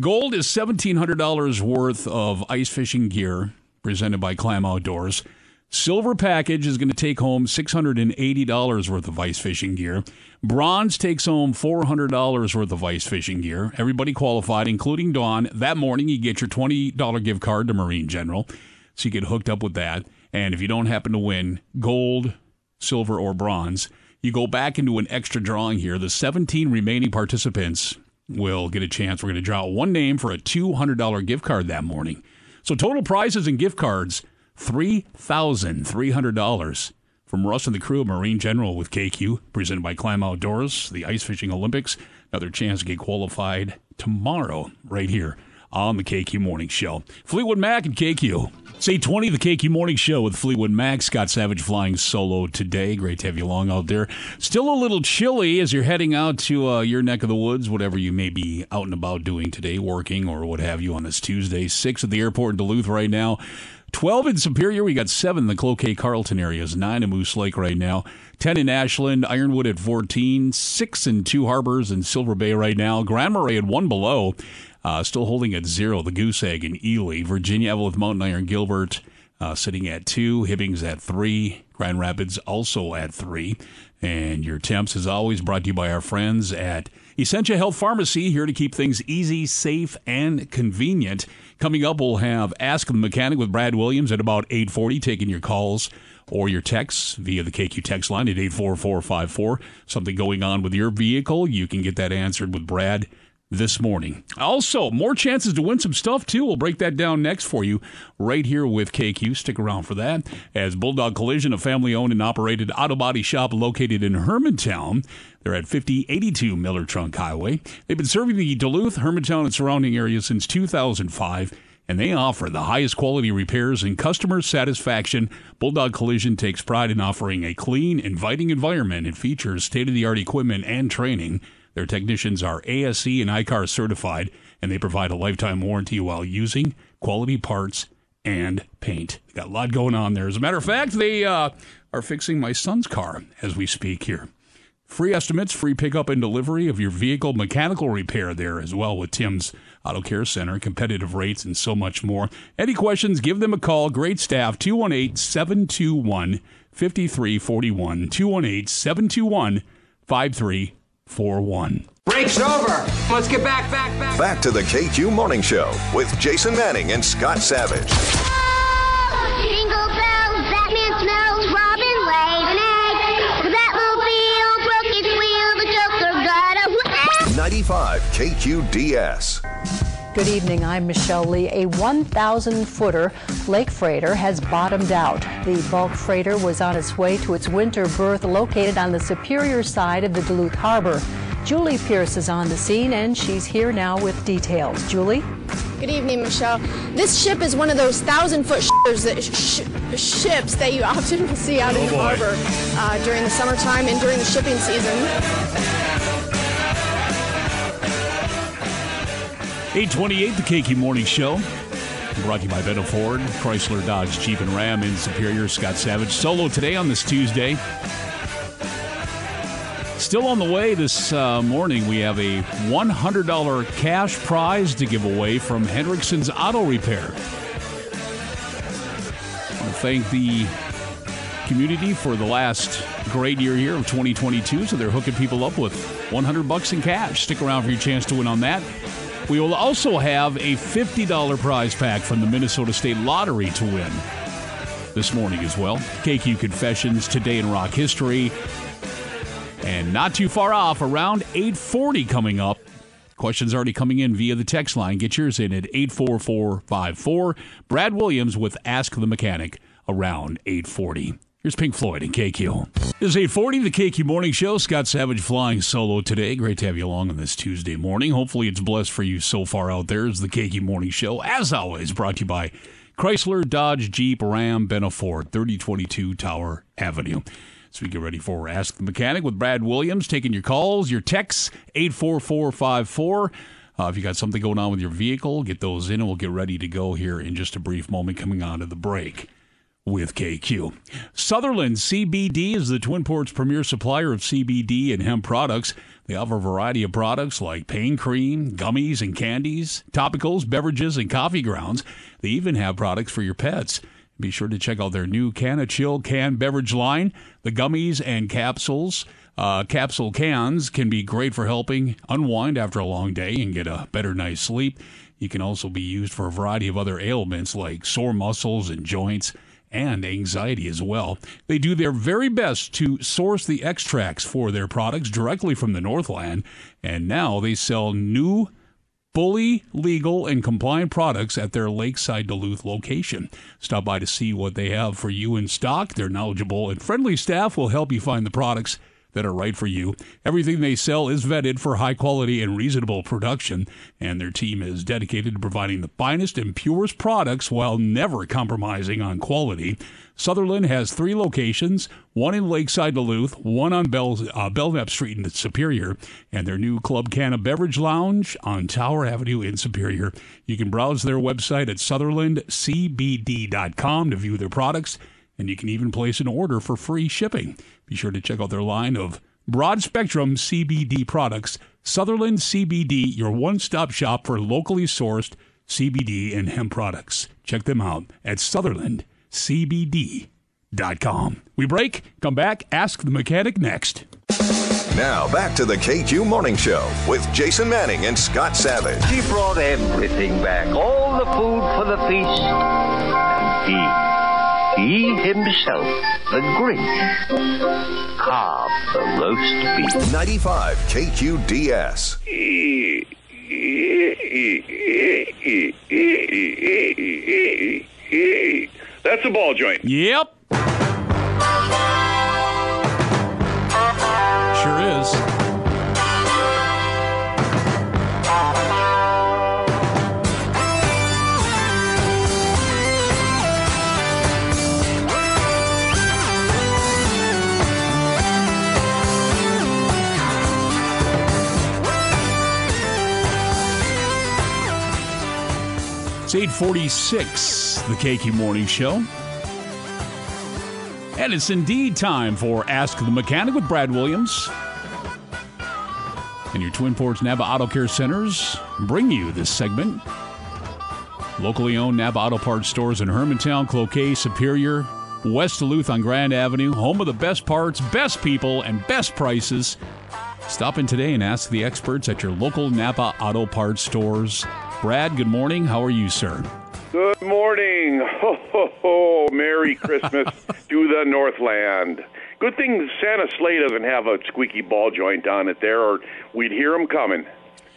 Gold is $1,700 worth of ice fishing gear presented by Clam Outdoors. Silver package is going to take home $680 worth of ice fishing gear. Bronze takes home $400 worth of ice fishing gear. Everybody qualified, including Dawn. That morning, you get your $20 gift card to Marine General, so you get hooked up with that. And if you don't happen to win gold, silver, or bronze, you go back into an extra drawing here. The 17 remaining participants will get a chance. We're going to draw one name for a $200 gift card that morning. So total prizes and gift cards, $3,300 from Russ and the crew of Marine General with KQ, presented by Clam Outdoors, the Ice Fishing Olympics. Another chance to get qualified tomorrow right here on the KQ Morning Show. Fleetwood Mac and KQ. It's 8:20, the KQ Morning Show with Fleetwood Mac. Scott Savage flying solo today. Great to have you along out there. Still a little chilly as you're heading out to your neck of the woods, whatever you may be out and about doing today, working or what have you on this Tuesday. 6 at the airport in Duluth right now. 12 in Superior. We got 7 in the Cloquet Carlton areas, 9 in Moose Lake right now, 10 in Ashland, Ironwood at 14, 6 in Two Harbors and Silver Bay right now, Grand Marais at 1 below, still holding at 0, the Goose Egg in Ely, Virginia, Eveleth, Mountain Iron, Gilbert sitting at 2, Hibbing's at 3, Grand Rapids also at 3, and your temps as always brought to you by our friends at Essentia Health Pharmacy, here to keep things easy, safe, and convenient. Coming up, we'll have Ask the Mechanic with Brad Williams at about 8:40, taking your calls or your texts via the KQ text line at 84454. Something going on with your vehicle, you can get that answered with Brad this morning. Also, more chances to win some stuff, too. We'll break that down next for you right here with KQ. Stick around for that. As Bulldog Collision, a family-owned and operated auto body shop located in Hermantown, they're at 5082 Miller Trunk Highway. They've been serving the Duluth, Hermantown, and surrounding areas since 2005, and they offer the highest quality repairs and customer satisfaction. Bulldog Collision takes pride in offering a clean, inviting environment and features state-of-the-art equipment and training. Their technicians are ASE and ICAR certified, and they provide a lifetime warranty while using quality parts and paint. They've got a lot going on there. As a matter of fact, they are fixing my son's car as we speak here. Free estimates, free pickup and delivery of your vehicle, mechanical repair there as well with Tim's Auto Care Center, competitive rates, and so much more. Any questions, give them a call. Great staff, 218-721-5341, 218-721-5341. 4-1. Break's over. Let's get back. Back to the KQ Morning Show with Jason Manning and Scott Savage. 95 KQDS. Good evening, I'm Michelle Lee. A 1,000-footer lake freighter has bottomed out. The bulk freighter was on its way to its winter berth located on the Superior side of the Duluth Harbor. Julie Pierce is on the scene, and she's here now with details. Julie? Good evening, Michelle. This ship is one of those 1,000-foot ships that you often will see out in the harbor during the summertime and during the shipping season. 828, the KQ Morning Show, brought to you by Beto Ford, Chrysler, Dodge, Jeep, and Ram in Superior. Scott Savage solo today on this Tuesday. Still on the way this morning, we have a $100 cash prize to give away from Hendrickson's Auto Repair. I want to thank the community for the last great year here of 2022, so they're hooking people up with $100 in cash. Stick around for your chance to win on that. We will also have a $50 prize pack from the Minnesota State Lottery to win this morning as well. KQ Confessions, Today in Rock History. And not too far off, around 840 coming up. Questions already coming in via the text line. Get yours in at 84454. Brad Williams with Ask the Mechanic around 840. Here's Pink Floyd and KQ. This is 840, the KQ Morning Show. Scott Savage flying solo today. Great to have you along on this Tuesday morning. Hopefully it's blessed for you so far out there. It's the KQ Morning Show, as always, brought to you by Chrysler, Dodge, Jeep, Ram, Beto Ford, 3022 Tower Avenue. So we get ready for Ask the Mechanic with Brad Williams, taking your calls, your texts, 84454. If you got something going on with your vehicle, get those in and we'll get ready to go here in just a brief moment coming on to the break. With KQ. Sutherland CBD is the Twin Ports' premier supplier of CBD and hemp products. They offer a variety of products like pain cream, gummies and candies, topicals, beverages, and coffee grounds. They even have products for your pets. Be sure to check out their new Can-A-Chill can beverage line. The gummies and capsules, capsule cans can be great for helping unwind after a long day and get a better night's sleep. You can also be used for a variety of other ailments like sore muscles and joints, and anxiety as well. They do their very best to source the extracts for their products directly from the Northland, and now they sell new, fully legal and compliant products at their Lakeside Duluth location. Stop by to see what they have for you in stock. Their knowledgeable and friendly staff will help you find the products that are right for you. Everything they sell is vetted for high quality and reasonable production, and their team is dedicated to providing the finest and purest products while never compromising on quality. Sutherland has three locations, one in Lakeside Duluth, one on Belknap Street in Superior, and their new Club Canna Beverage Lounge on Tower Avenue in Superior. You can browse their website at sutherlandcbd.com to view their products, and you can even place an order for free shipping. Be sure to check out their line of broad-spectrum CBD products. Sutherland CBD, your one-stop shop for locally sourced CBD and hemp products. Check them out at sutherlandcbd.com. We break, come back, Ask the Mechanic next. Now back to the KQ Morning Show with Jason Manning and Scott Savage. She brought everything back, all the food for the feast, and he himself, the Grinch, carved the roast beef. 95 KQDS. That's a ball joint. Yep. Sure is. It's 846, the KQ Morning Show. And it's indeed time for Ask the Mechanic with Brad Williams. And your Twin Ports Napa Auto Care Centers bring you this segment. Locally owned Napa Auto Parts stores in Hermantown, Cloquet, Superior, West Duluth on Grand Avenue, home of the best parts, best people, and best prices. Stop in today and ask the experts at your local Napa Auto Parts stores. Brad, good morning. How are you, sir? Good morning. Ho, ho, ho. Merry Christmas to the Northland. Good thing Santa's sleigh doesn't have a squeaky ball joint on it there, or we'd hear them coming.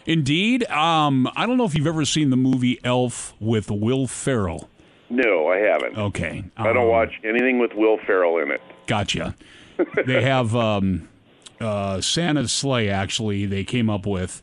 Indeed. I don't know if you've ever seen the movie Elf with Will Ferrell. No, I haven't. Okay. I don't watch anything with Will Ferrell in it. Gotcha. They have Santa's sleigh, actually, they came up with.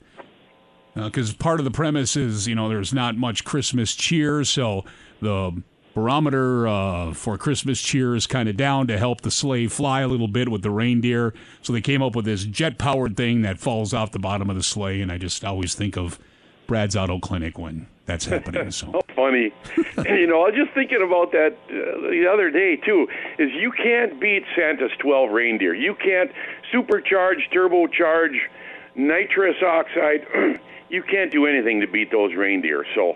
Because part of the premise is, you know, there's not much Christmas cheer, so the barometer for Christmas cheer is kind of down to help the sleigh fly a little bit with the reindeer. So they came up with this jet-powered thing that falls off the bottom of the sleigh, and I just always think of Brad's Auto Clinic when that's happening. So. How funny. You know, I was just thinking about that the other day, too, is you can't beat Santa's 12 reindeer. You can't supercharge, turbocharge, nitrous oxide. You can't do anything to beat those reindeer. So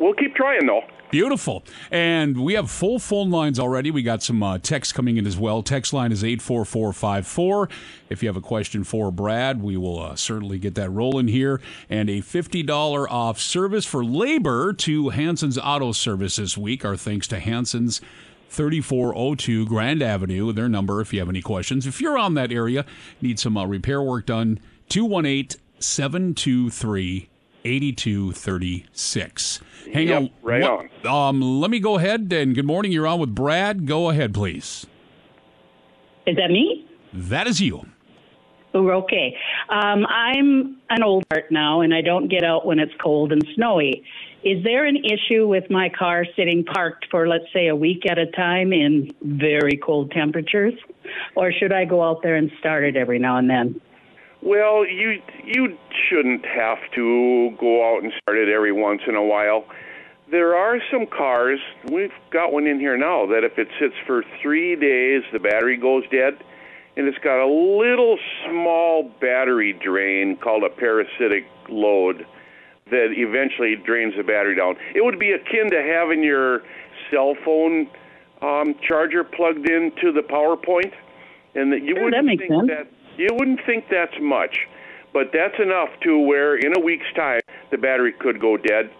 we'll keep trying, though. Beautiful. And we have full phone lines already. We got some texts coming in as well. Text line is 84454. If you have a question for Brad, we will certainly get that rolling here. And a $50 off service for labor to Hanson's Auto Service this week. Our thanks to Hanson's. 3402 Grand Avenue, their number if you have any questions. If you're on that area, need some repair work done, 218-723-8236. Hang on. Right on. Let me go ahead and good morning. You're on with Brad. Go ahead, please. Is that me? That is you. Oh, okay. I'm an old fart now, and I don't get out when it's cold and snowy. Is there an issue with my car sitting parked for, let's say, a week at a time in very cold temperatures? Or should I go out there and start it every now and then? Well, you shouldn't have to go out and start it every once in a while. There are some cars, we've got one in here now, that if it sits for 3 days, the battery goes dead. And it's got a little small battery drain called a parasitic load that eventually drains the battery down. It would be akin to having your cell phone charger plugged into the PowerPoint, and that you wouldn't think that's much, but that's enough to where in a week's time the battery could go dead.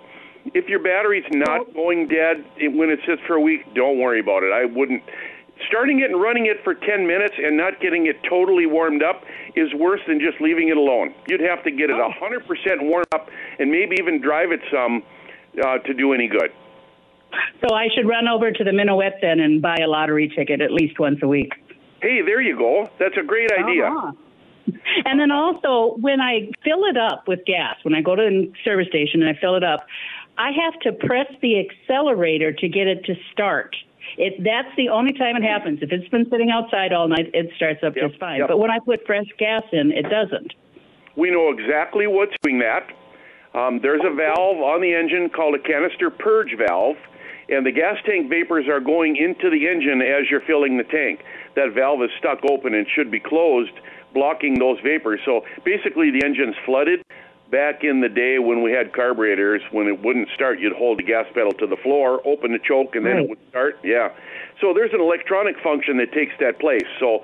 If your battery's not going dead when it sits for a week, don't worry about it. I wouldn't. Starting it and running it for 10 minutes and not getting it totally warmed up is worse than just leaving it alone. You'd have to get it 100% warmed up and maybe even drive it some to do any good. So I should run over to the Minuet then and buy a lottery ticket at least once a week. Hey, there you go. That's a great idea. Uh-huh. And then also, when I fill it up with gas, when I go to the service station and I fill it up, I have to press the accelerator to get it to start. That's the only time it happens. If it's been sitting outside all night, it starts up just fine. Yep. But when I put fresh gas in, it doesn't. We know exactly what's doing that. There's a valve on the engine called a canister purge valve, and the gas tank vapors are going into the engine as you're filling the tank. That valve is stuck open and should be closed, blocking those vapors. So basically the engine's flooded. Back in the day when we had carburetors, when it wouldn't start, you'd hold the gas pedal to the floor, open the choke, and then it would start. Yeah. So there's an electronic function that takes that place. So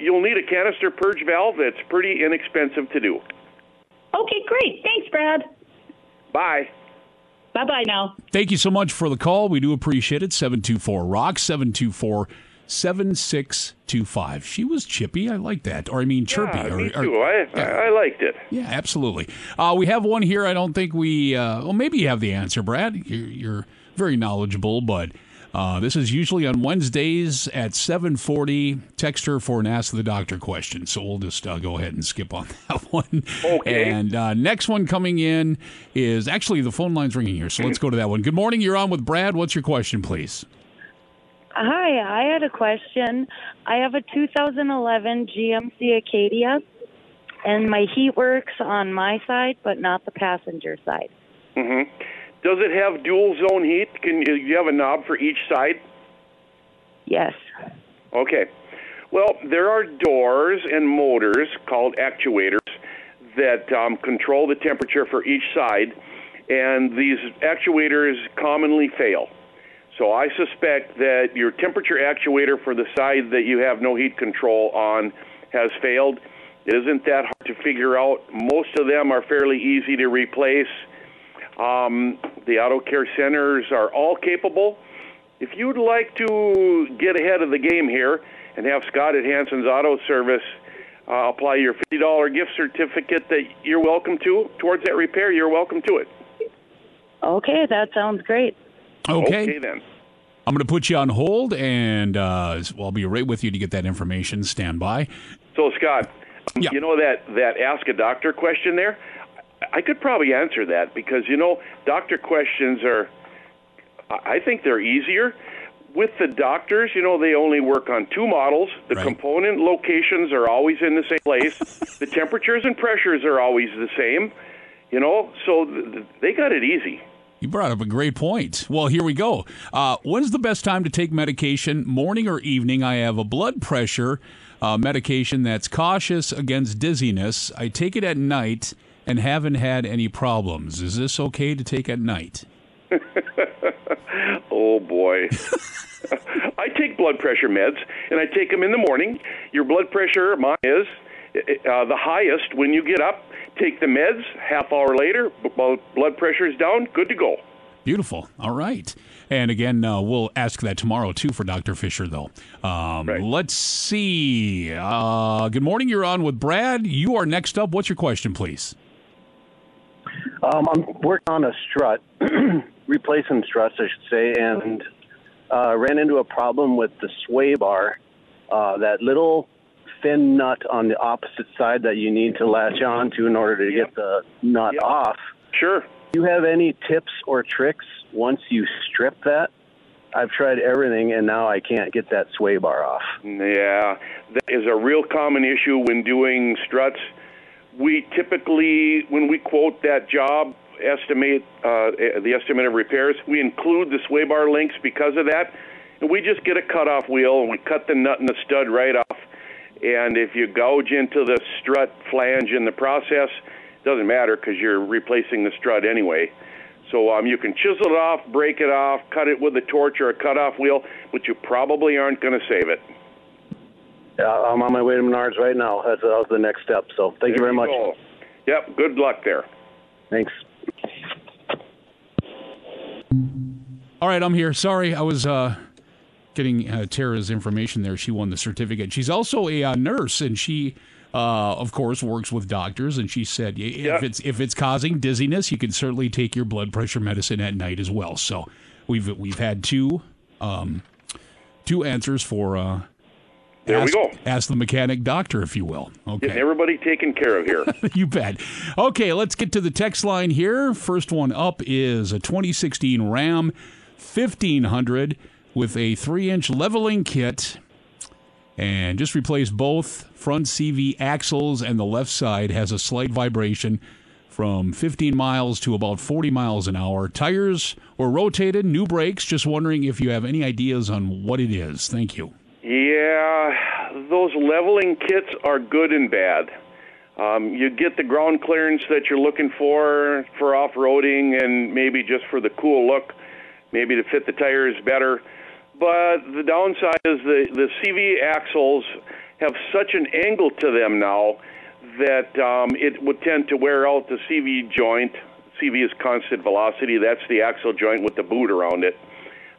you'll need a canister purge valve that's pretty inexpensive to do. Okay, great. Thanks, Brad. Bye. Bye-bye now. Thank you so much for the call. We do appreciate it. 724-ROCK, 724-7625. She was chippy. I like that. Or, I mean, chirpy. Yeah, me too. I liked it. Yeah, absolutely. We have one here. I don't think we... well, maybe you have the answer, Brad. You're very knowledgeable, but this is usually on Wednesdays at 7:40. Text her for an Ask the Doctor question. So we'll just go ahead and skip on that one. Okay. And next one coming in is... Actually, the phone line's ringing here, so let's go to that one. Good morning. You're on with Brad. What's your question, please? Hi, I had a question. I have a 2011 GMC Acadia, and my heat works on my side, but not the passenger side. Mm-hmm. Does it have dual zone heat? Do you have a knob for each side? Yes. Okay. Well, there are doors and motors called actuators that control the temperature for each side, and these actuators commonly fail. So I suspect that your temperature actuator for the side that you have no heat control on has failed. It isn't that hard to figure out. Most of them are fairly easy to replace. The auto care centers are all capable. If you would like to get ahead of the game here and have Scott at Hanson's Auto Service apply your $50 gift certificate that you're welcome to towards that repair. You're welcome to it. Okay, that sounds great. Okay then. I'm going to put you on hold, and I'll be right with you to get that information. Stand by. So, Scott, yeah. You know that Ask a Doctor question there? I could probably answer that because, you know, doctor questions are, I think they're easier. With the doctors, you know, they only work on two models. The right. component locations are always in the same place. The temperatures and pressures are always the same, you know, so they got it easy. You brought up a great point. Well, here we go. When's the best time to take medication, morning or evening? I have a blood pressure medication that's cautious against dizziness. I take it at night and haven't had any problems. Is this okay to take at night? Oh, boy. I take blood pressure meds, and I take them in the morning. Your blood pressure, mine is the highest when you get up. Take the meds, half hour later, blood pressure is down, good to go. Beautiful. All right. And again, we'll ask that tomorrow, too, for Dr. Fisher, though. Right. Let's see. Good morning. You're on with Brad. You are next up. What's your question, please? I'm working on a strut, replacing struts, I should say, and ran into a problem with the sway bar, that little thin nut on the opposite side that you need to latch on to in order to get the nut off. Sure. Do you have any tips or tricks once you strip that? I've tried everything, and now I can't get that sway bar off. Yeah, that is a real common issue when doing struts. We typically, when we quote that job, estimate the estimate of repairs, we include the sway bar links because of that. And we just get a cutoff wheel, and we cut the nut and the stud right off. And if you gouge into the strut flange in the process, it doesn't matter because you're replacing the strut anyway. So you can chisel it off, break it off, cut it with a torch or a cutoff wheel, but you probably aren't going to save it. Yeah, I'm on my way to Menards right now. That was the next step. So thank you very much. Go. Yep, good luck there. Thanks. All right, I'm here. Sorry, I was... getting Tara's information there. She won the certificate. She's also a nurse, and she, of course, works with doctors. And she said, if it's causing dizziness, you can certainly take your blood pressure medicine at night as well. So we've had two answers for. There we go. Ask the mechanic doctor, if you will. Okay. Get everybody taken care of here. You bet. Okay, let's get to the text line here. First one up is a 2016 Ram 1500. With a 3-inch leveling kit, and just replace both front CV axles, and the left side has a slight vibration from 15 miles to about 40 miles an hour. Tires were rotated, new brakes. Just wondering if you have any ideas on what it is. Thank you. Yeah, those leveling kits are good and bad. You get the ground clearance that you're looking for off-roading and maybe just for the cool look, maybe to fit the tires better. But the downside is the CV axles have such an angle to them now that it would tend to wear out the CV joint. CV is constant velocity. That's the axle joint with the boot around it.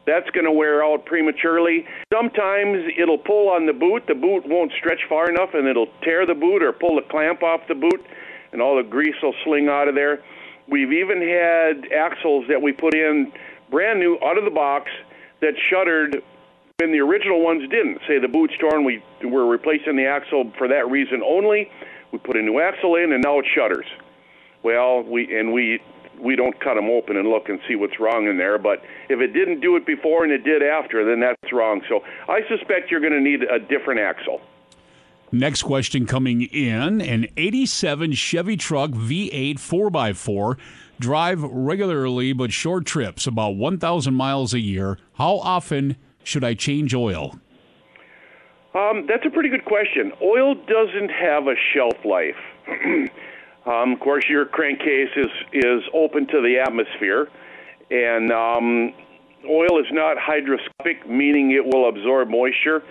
That's going to wear out prematurely. Sometimes it'll pull on the boot. The boot won't stretch far enough, and it'll tear the boot or pull the clamp off the boot, and all the grease will sling out of there. We've even had axles that we put in brand new out of the box that shuddered when the original ones didn't. Say the boot's torn, we were replacing the axle for that reason only. We put a new axle in, and now it shudders. Well, we don't cut them open and look and see what's wrong in there, but if it didn't do it before and it did after, then that's wrong. So I suspect you're going to need a different axle. Next question coming in, an 87 Chevy truck V8 4x4. Drive regularly but short trips, about 1,000 miles a year. How often should I change oil? That's a pretty good question. Oil doesn't have a shelf life. Of course, your crankcase is open to the atmosphere, and oil is not hygroscopic, meaning it will absorb moisture.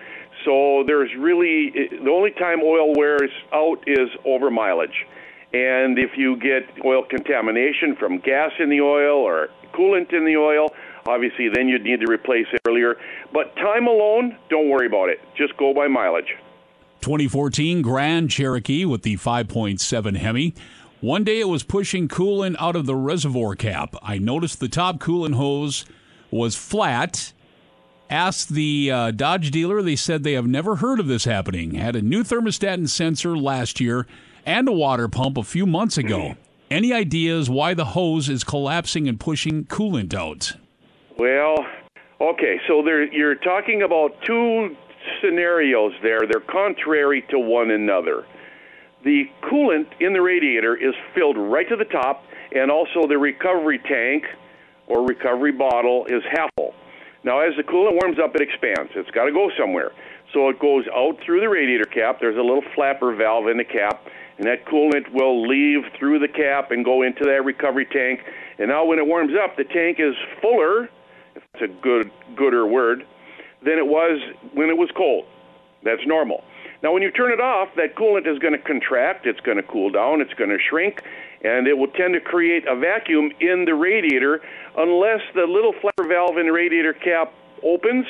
So there's really the only time oil wears out is over mileage. And if you get oil contamination from gas in the oil or coolant in the oil, obviously then you'd need to replace it earlier. But time alone, don't worry about it. Just go by mileage. 2014 Grand Cherokee with the 5.7 Hemi. One day it was pushing coolant out of the reservoir cap. I noticed the top coolant hose was flat. Asked the Dodge dealer. They said they have never heard of this happening. Had a new thermostat and sensor last year and a water pump a few months ago. Any ideas why the hose is collapsing and pushing coolant out? Well, okay, so you're talking about two scenarios there. They're contrary to one another. The coolant in the radiator is filled right to the top, and also the recovery tank or recovery bottle is half full. Now, as the coolant warms up, it expands. It's got to go somewhere. So it goes out through the radiator cap. There's a little flapper valve in the cap, and that coolant will leave through the cap and go into that recovery tank. And now when it warms up, the tank is fuller, if that's a gooder word, than it was when it was cold. That's normal. Now, when you turn it off, that coolant is going to contract, it's going to cool down, it's going to shrink, and it will tend to create a vacuum in the radiator unless the little flapper valve in the radiator cap opens,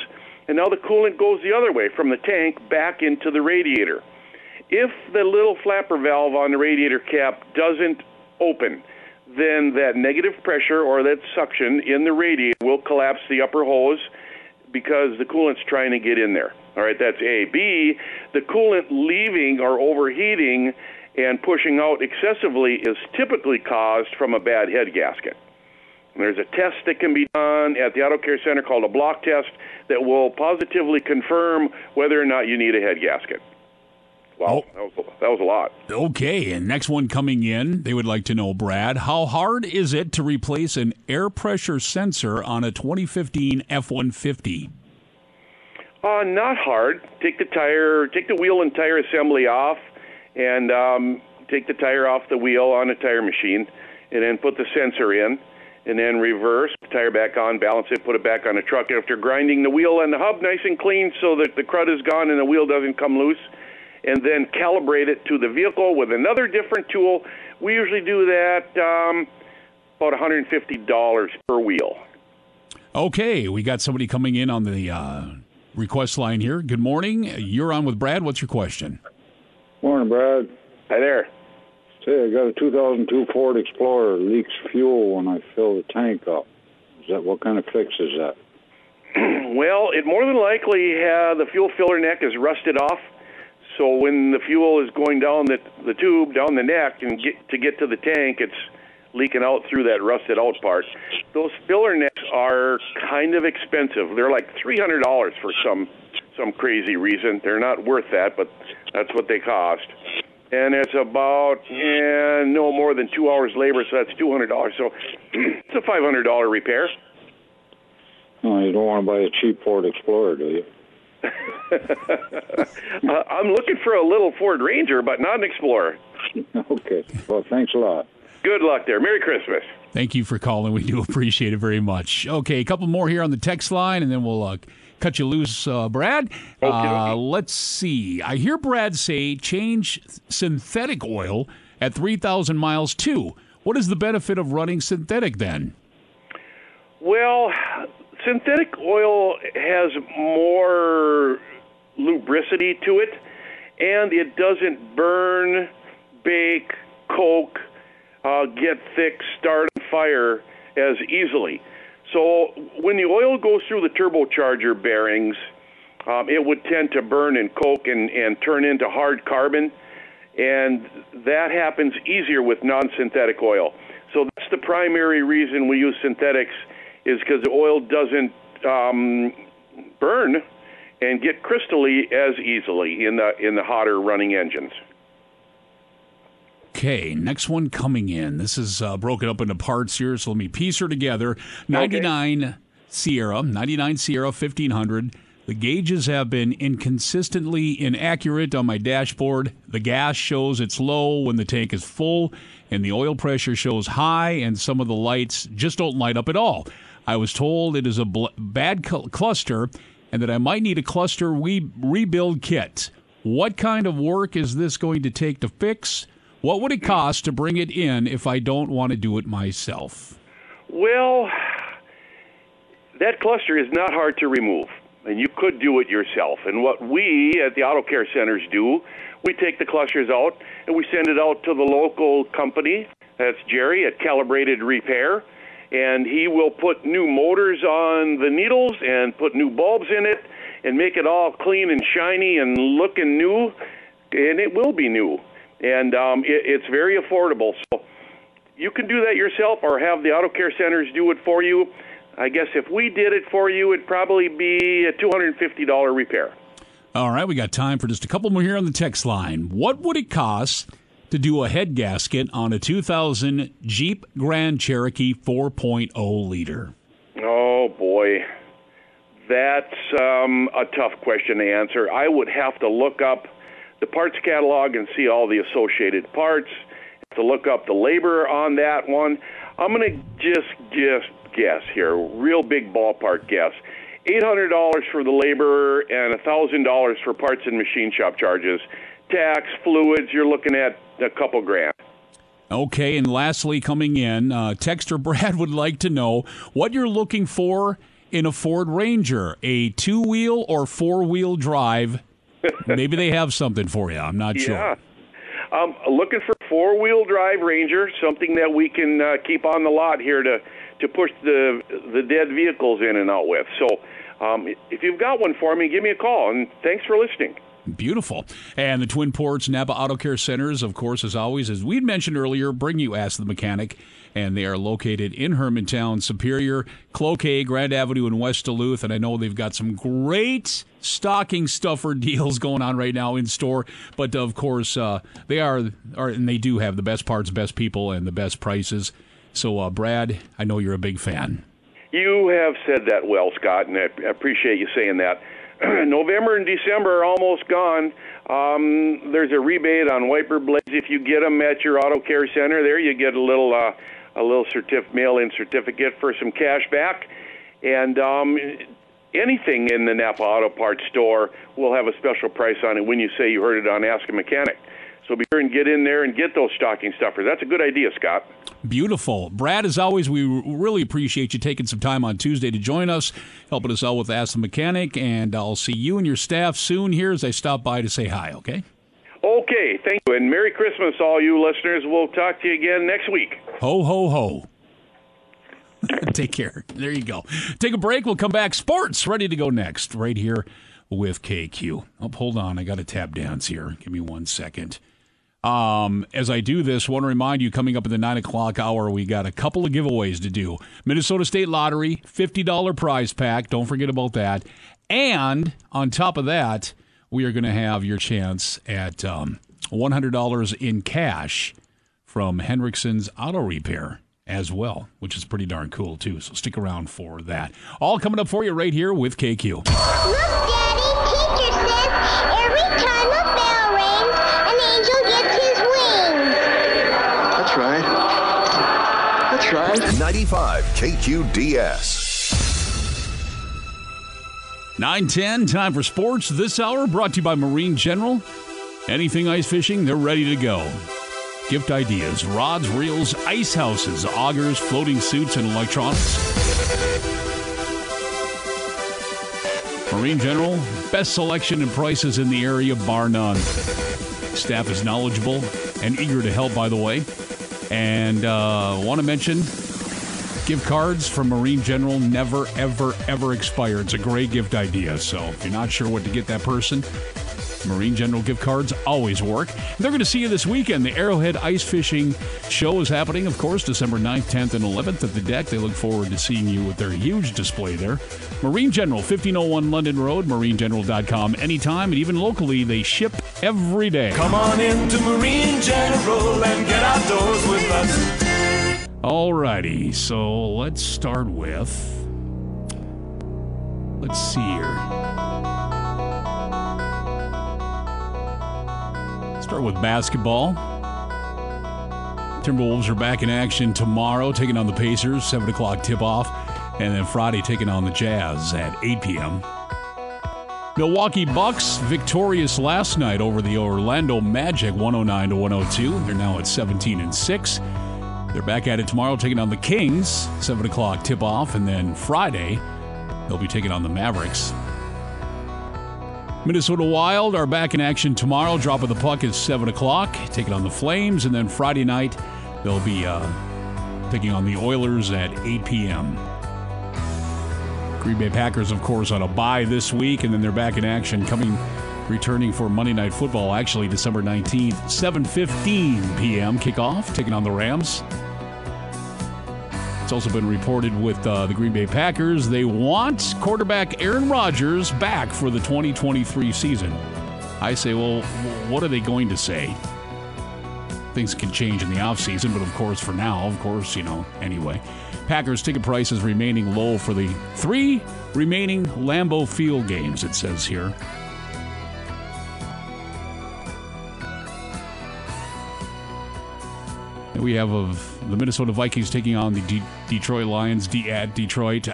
and now the coolant goes the other way from the tank back into the radiator. If the little flapper valve on the radiator cap doesn't open, then that negative pressure or that suction in the radiator will collapse the upper hose because the coolant's trying to get in there. All right, that's A. B, the coolant leaving or overheating and pushing out excessively is typically caused from a bad head gasket. And there's a test that can be done at the Auto Care Center called a block test that will positively confirm whether or not you need a head gasket. Wow, that was a lot. Okay, and next one coming in, they would like to know, Brad, how hard is it to replace an air pressure sensor on a 2015 F-150? Not hard. Take the wheel and tire assembly off, and take the tire off the wheel on a tire machine, and then put the sensor in, and then reverse, tire back on, balance it, put it back on the truck. After grinding the wheel and the hub nice and clean so that the crud is gone and the wheel doesn't come loose, and then calibrate it to the vehicle with another different tool. We usually do that about $150 per wheel. Okay, we got somebody coming in on the request line here. Good morning. You're on with Brad. What's your question? Morning, Brad. Hi there. Say, I got a 2002 Ford Explorer. Leaks fuel when I fill the tank up. What kind of fix is that? Well, it more than likely the fuel filler neck is rusted off. So when the fuel is going down the tube, down the neck, and to get to the tank, it's leaking out through that rusted out part. Those filler necks are kind of expensive. They're like $300 for some crazy reason. They're not worth that, but that's what they cost. And it's about no more than 2 hours labor, so that's $200. So it's a $500 repair. Well, you don't want to buy a cheap Ford Explorer, do you? I'm looking for a little Ford Ranger, but not an Explorer. Okay. Well, thanks a lot. Good luck there. Merry Christmas. Thank you for calling. We do appreciate it very much. Okay, a couple more here on the text line, and then we'll cut you loose, Brad. Okay. Let's see. I hear Brad say change synthetic oil at 3,000 miles, too. What is the benefit of running synthetic, then? Well, synthetic oil has more lubricity to it, and it doesn't burn, bake, coke, get thick, start on fire as easily. So when the oil goes through the turbocharger bearings, it would tend to burn and coke and turn into hard carbon, and that happens easier with non-synthetic oil. So that's the primary reason we use synthetics, is because the oil doesn't burn and get crystally as easily in the hotter running engines. Okay, next one coming in. This is broken up into parts here, so let me piece her together. 99 Sierra 1500. The gauges have been inconsistently inaccurate on my dashboard. The gas shows it's low when the tank is full, and the oil pressure shows high, and some of the lights just don't light up at all. I was told it is a bad cluster and that I might need a cluster rebuild kit. What kind of work is this going to take to fix? What would it cost to bring it in if I don't want to do it myself? Well, that cluster is not hard to remove. and you could do it yourself. And what we at the auto care centers do, we take the clusters out and we send it out to the local company. That's Jerry at Calibrated Repair, and he will put new motors on the needles and put new bulbs in it and make it all clean and shiny and looking new, and it will be new. And it's very affordable. So you can do that yourself or have the auto care centers do it for you. I guess if we did it for you, it'd probably be a $250 repair. All right, we got time for just a couple more here on the text line. What would it cost to do a head gasket on a 2000 Jeep Grand Cherokee 4.0 liter? Oh, boy. That's a tough question to answer. I would have to look up the parts catalog and see all the associated parts, to look up the labor on that one. I'm going to just guess here, real big ballpark guess. $800 for the labor and $1,000 for parts and machine shop charges. Tax, fluids, you're looking at a couple grand. Okay, and lastly coming in, Texter Brad would like to know what you're looking for in a Ford Ranger, a two-wheel or four-wheel drive. Maybe they have something for you. I'm not sure. Looking for four-wheel drive Ranger, something that we can keep on the lot here to push the dead vehicles in and out with. So if you've got one for me, give me a call, and thanks for listening. Beautiful. And the Twin Ports Napa Auto Care Centers, of course, as always, as we'd mentioned earlier, bring you Ask the Mechanic, and they are located in Hermantown, Superior, Cloquet, Grand Avenue, and West Duluth, and I know they've got some great stocking stuffer deals going on right now in store, but of course, they are and they do have the best parts, best people, and the best prices. So, Brad, I know you're a big fan. You have said that well, Scott, and I appreciate you saying that. November and December are almost gone. There's a rebate on wiper blades. If you get them at your auto care center there, you get a little mail-in certificate for some cash back. And anything in the Napa Auto Parts store will have a special price on it when you say you heard it on Ask a Mechanic. So be sure and get in there and get those stocking stuffers. That's a good idea, Scott. Beautiful. Brad, as always, we really appreciate you taking some time on Tuesday to join us, helping us out with Ask the Mechanic, and I'll see you and your staff soon here as I stop by to say hi, okay? Okay, thank you, and Merry Christmas, all you listeners. We'll talk to you again next week. Ho, ho, ho. Take care. There you go. Take a break. We'll come back. Sports ready to go next right here with KQ. Oh, hold on. I got a tap dance here. Give me 1 second. As I do this, I want to remind you, coming up in the 9 o'clock hour, we got a couple of giveaways to do. Minnesota State Lottery, $50 prize pack. Don't forget about that. And on top of that, we are going to have your chance at $100 in cash from Hendrickson's Auto Repair as well, which is pretty darn cool, too. So stick around for that. All coming up for you right here with KQ. Look, Daddy, teacher says every time a bell rings, That's right. 95 KQDS. 9:10, time for sports this hour, brought to you by Marine General. Anything ice fishing, they're ready to go. Gift ideas, rods, reels, ice houses, augers, floating suits, and electronics. Marine General, best selection and prices in the area, bar none. Staff is knowledgeable and eager to help, by the way. And want to mention, gift cards from Marine General never, ever, ever expire. It's a great gift idea. So if you're not sure what to get that person, Marine General gift cards always work. And they're going to see you this weekend. The Arrowhead Ice Fishing Show is happening, of course, December 9th, 10th, and 11th at the deck. They look forward to seeing you with their huge display there. Marine General, 1501 London Road, marinegeneral.com. Anytime, and even locally, they ship every day. Come on in to Marine General and get outdoors with us. All righty, so let's start with... Let's see here. Start with basketball. Timberwolves are back in action tomorrow, taking on the Pacers, 7 o'clock tip-off, and then Friday taking on the Jazz at 8 p.m. Milwaukee Bucks victorious last night over the Orlando Magic, 109-102. They're now at 17-6. They're back at it tomorrow, taking on the Kings, 7 o'clock tip-off, and then Friday they'll be taking on the Mavericks. Minnesota Wild are back in action tomorrow. Drop of the puck is 7 o'clock. Take it on the Flames. And then Friday night, they'll be taking on the Oilers at 8 p.m. Green Bay Packers, of course, on a bye this week. And then they're back in action returning for Monday Night Football, actually December 19th, 7:15 p.m. kickoff, taking on the Rams. It's also been reported with the Green Bay Packers, they want quarterback Aaron Rodgers back for the 2023 season. I say, well, what are they going to say? Things can change in the offseason, but of course, for now, anyway. Packers ticket prices remaining low for the 3 remaining Lambeau Field games, it says here. We have the Minnesota Vikings taking on the Detroit Lions at Detroit.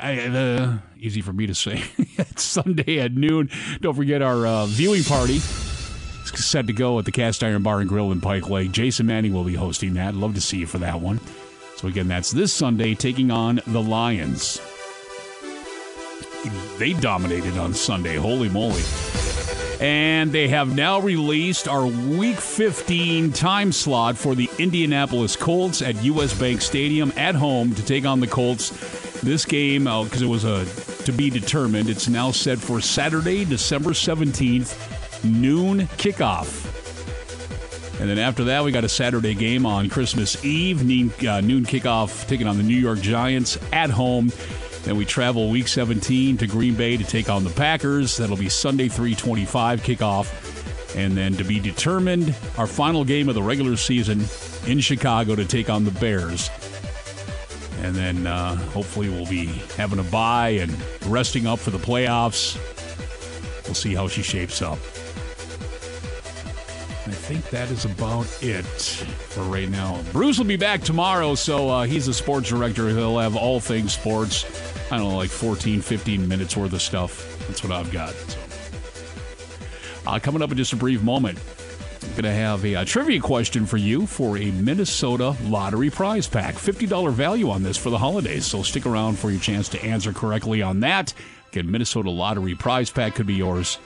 Easy for me to say. It's Sunday at noon. Don't forget our viewing party. It's set to go at the Cast Iron Bar and Grill in Pike Lake. Jason Manning will be hosting that. Love to see you for that one. So, again, that's this Sunday, taking on the Lions. They dominated on Sunday. Holy moly. And they have now released our Week 15 time slot for the Indianapolis Colts at U.S. Bank Stadium at home to take on the Colts. This game, because it was to be determined, it's now set for Saturday, December 17th, noon kickoff. And then after that, we got a Saturday game on Christmas Eve, noon kickoff, taking on the New York Giants at home. Then we travel Week 17 to Green Bay to take on the Packers. That'll be Sunday, 3:25 kickoff. And then to be determined, our final game of the regular season in Chicago to take on the Bears. And then hopefully we'll be having a bye and resting up for the playoffs. We'll see how she shapes up. I think that is about it for right now. Bruce will be back tomorrow, so he's the sports director. He'll have all things sports. I don't know, like 14, 15 minutes worth of stuff. That's what I've got. So. Coming up in just a brief moment, I'm going to have a trivia question for you for a Minnesota Lottery prize pack. $50 value on this for the holidays, so stick around for your chance to answer correctly on that. Again, Minnesota Lottery prize pack could be yours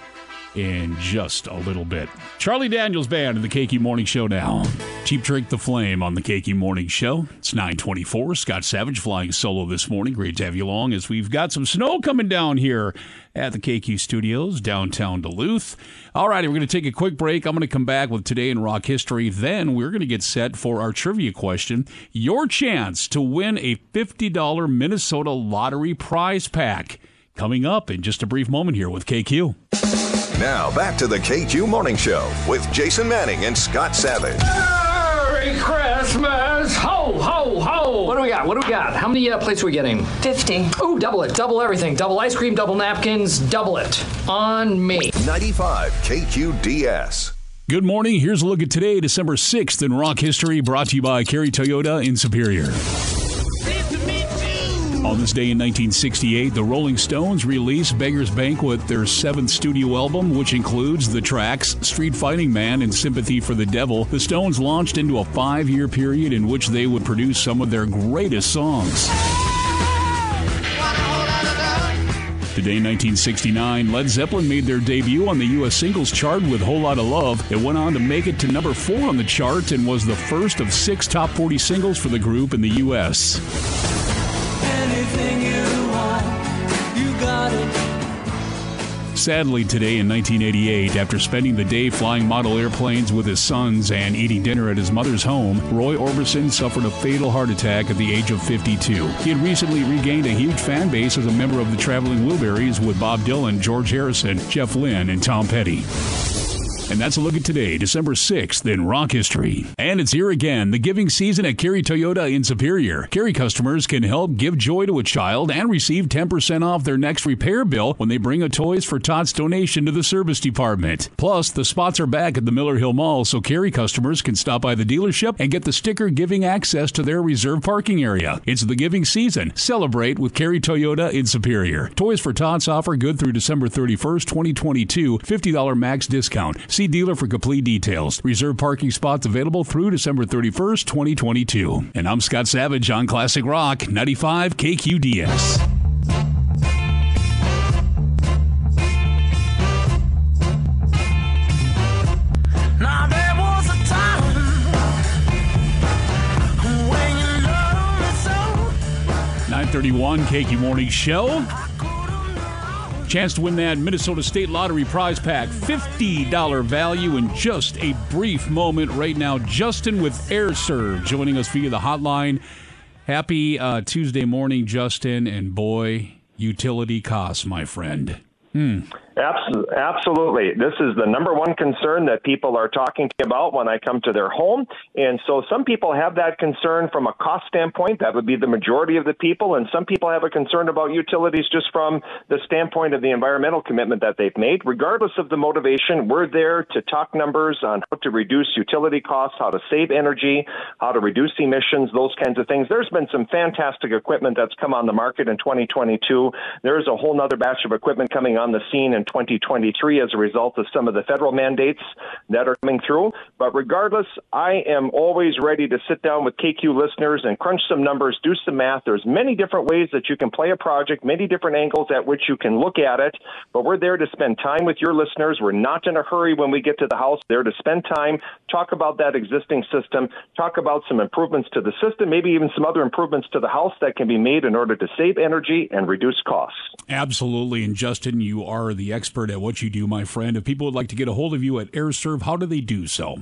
in just a little bit. Charlie Daniels Band in the KQ Morning Show now. Cheap Trick the Flame on the KQ Morning Show. It's 9:24. Scott Savage flying solo this morning. Great to have you along as we've got some snow coming down here at the KQ Studios, downtown Duluth. All right, we're going to take a quick break. I'm going to come back with Today in Rock History. Then we're going to get set for our trivia question. Your chance to win a $50 Minnesota Lottery prize pack. Coming up in just a brief moment here with KQ. Now back to the KQ Morning Show with Jason Manning and Scott Savage. Merry Christmas! Ho, ho, ho! What do we got? What do we got? How many plates are we getting? 50. Ooh, double it. Double everything. Double ice cream, double napkins. Double it. On me. 95 KQDS. Good morning. Here's a look at today, December 6th in Rock History, brought to you by Kerry Toyota in Superior. On this day in 1968, the Rolling Stones released Beggar's Banquet, their 7th studio album, which includes the tracks Street Fighting Man and Sympathy for the Devil. The Stones launched into a 5-year period in which they would produce some of their greatest songs. Today, 1969, Led Zeppelin made their debut on the U.S. singles chart with Whole Lotta Love. It went on to make it to number 4 on the chart and was the first of 6 top 40 singles for the group in the U.S. Sadly, today in 1988, after spending the day flying model airplanes with his sons and eating dinner at his mother's home, Roy Orbison suffered a fatal heart attack at the age of 52. He had recently regained a huge fan base as a member of the Traveling Wilburys with Bob Dylan, George Harrison, Jeff Lynne, and Tom Petty. And that's a look at today, December 6th in Rock History. And it's here again, the giving season at Kerry Toyota in Superior. Kerry customers can help give joy to a child and receive 10% off their next repair bill when they bring a Toys for Tots donation to the service department. Plus, the spots are back at the Miller Hill Mall, so Kerry customers can stop by the dealership and get the sticker giving access to their reserved parking area. It's the giving season. Celebrate with Kerry Toyota in Superior. Toys for Tots offer good through December 31st, 2022. $50 max discount. See dealer for complete details. Reserve parking spots available through December 31st, 2022. And I'm Scott Savage on Classic Rock 95 KQDS. 931 KQ Morning Show. Chance to win that Minnesota State Lottery prize pack. $50 value in just a brief moment right now. Justin with AirServe joining us via the hotline. Happy Tuesday morning, Justin. And boy, utility costs, my friend. Absolutely. This is the number one concern that people are talking to me about when I come to their home. And so some people have that concern from a cost standpoint. That would be the majority of the people. And some people have a concern about utilities just from the standpoint of the environmental commitment that they've made. Regardless of the motivation, we're there to talk numbers on how to reduce utility costs, how to save energy, how to reduce emissions, those kinds of things. There's been some fantastic equipment that's come on the market in 2022. There's a whole nother batch of equipment coming on the scene in 2023 as a result of some of the federal mandates that are coming through. But regardless, I am always ready to sit down with KQ listeners and crunch some numbers, do some math. There's many different ways that you can play a project, many different angles at which you can look at it. But we're there to spend time with your listeners. We're not in a hurry when we get to the house. There to spend time, talk about that existing system, talk about some improvements to the system, maybe even some other improvements to the house that can be made in order to save energy and reduce costs. Absolutely. And Justin, you are the expert at what you do, my friend. If people would like to get a hold of you at AirServe, how do they do so?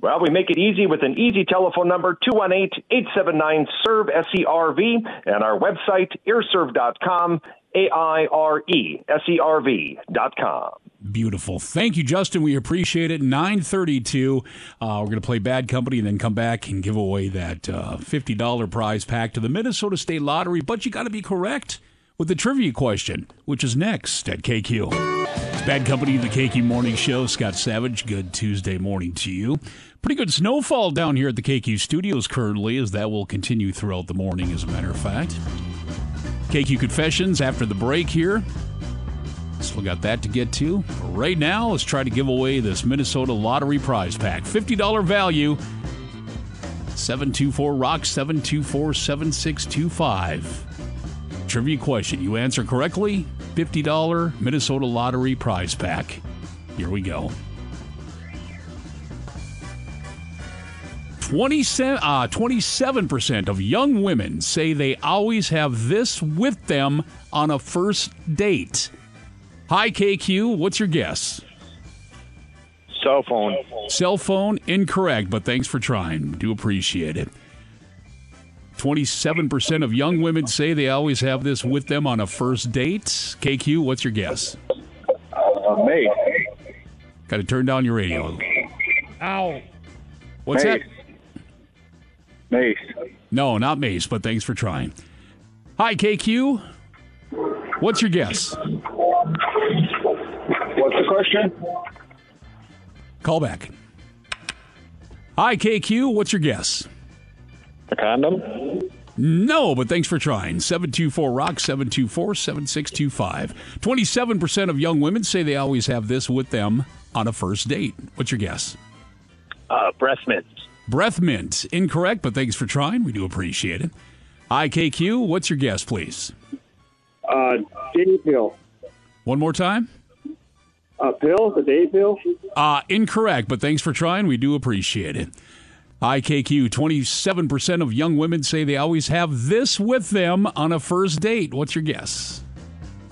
Well, we make it easy with an easy telephone number, 218-879-SERV, S-E-R-V, and our website, airserve.com, A-I-R-E-S-E-R-V.com. Beautiful. Thank you, Justin. We appreciate it. 9:32. We're going to play Bad Company and then come back and give away that $50 prize pack to the Minnesota State Lottery, but you got to be correct with the trivia question, which is next at KQ. It's Bad Company, the KQ Morning Show. Scott Savage, good Tuesday morning to you. Pretty good snowfall down here at the KQ studios currently, as that will continue throughout the morning, as a matter of fact. KQ Confessions after the break here. Still got that to get to. But right now, let's try to give away this Minnesota Lottery prize pack. $50 value. 724-ROCK, 724-7625. Trivia question. You answer correctly, $50 Minnesota Lottery prize pack. Here we go. 27% of young women say they always have this with them on a first date. Hi, KQ. What's your guess? Cell phone. Cell phone, incorrect, but thanks for trying. Do appreciate it. 27% of young women say they always have this with them on a first date. KQ, what's your guess? Maid. Got to turn down your radio. Ow. What's that? Mace. No, not mace, but thanks for trying. Hi, KQ. What's your guess? What's the question? Call back. Hi, KQ. What's your guess? A condom? No, but thanks for trying. 724-ROCK, 724-7625. 27% of young women say they always have this with them on a first date. What's your guess? Breath mint. Breath mint. Incorrect, but thanks for trying. We do appreciate it. IKQ, what's your guess, please? Day pill. One more time? A pill? The day pill? Incorrect, but thanks for trying. We do appreciate it. IKQ, 27% of young women say they always have this with them on a first date. What's your guess?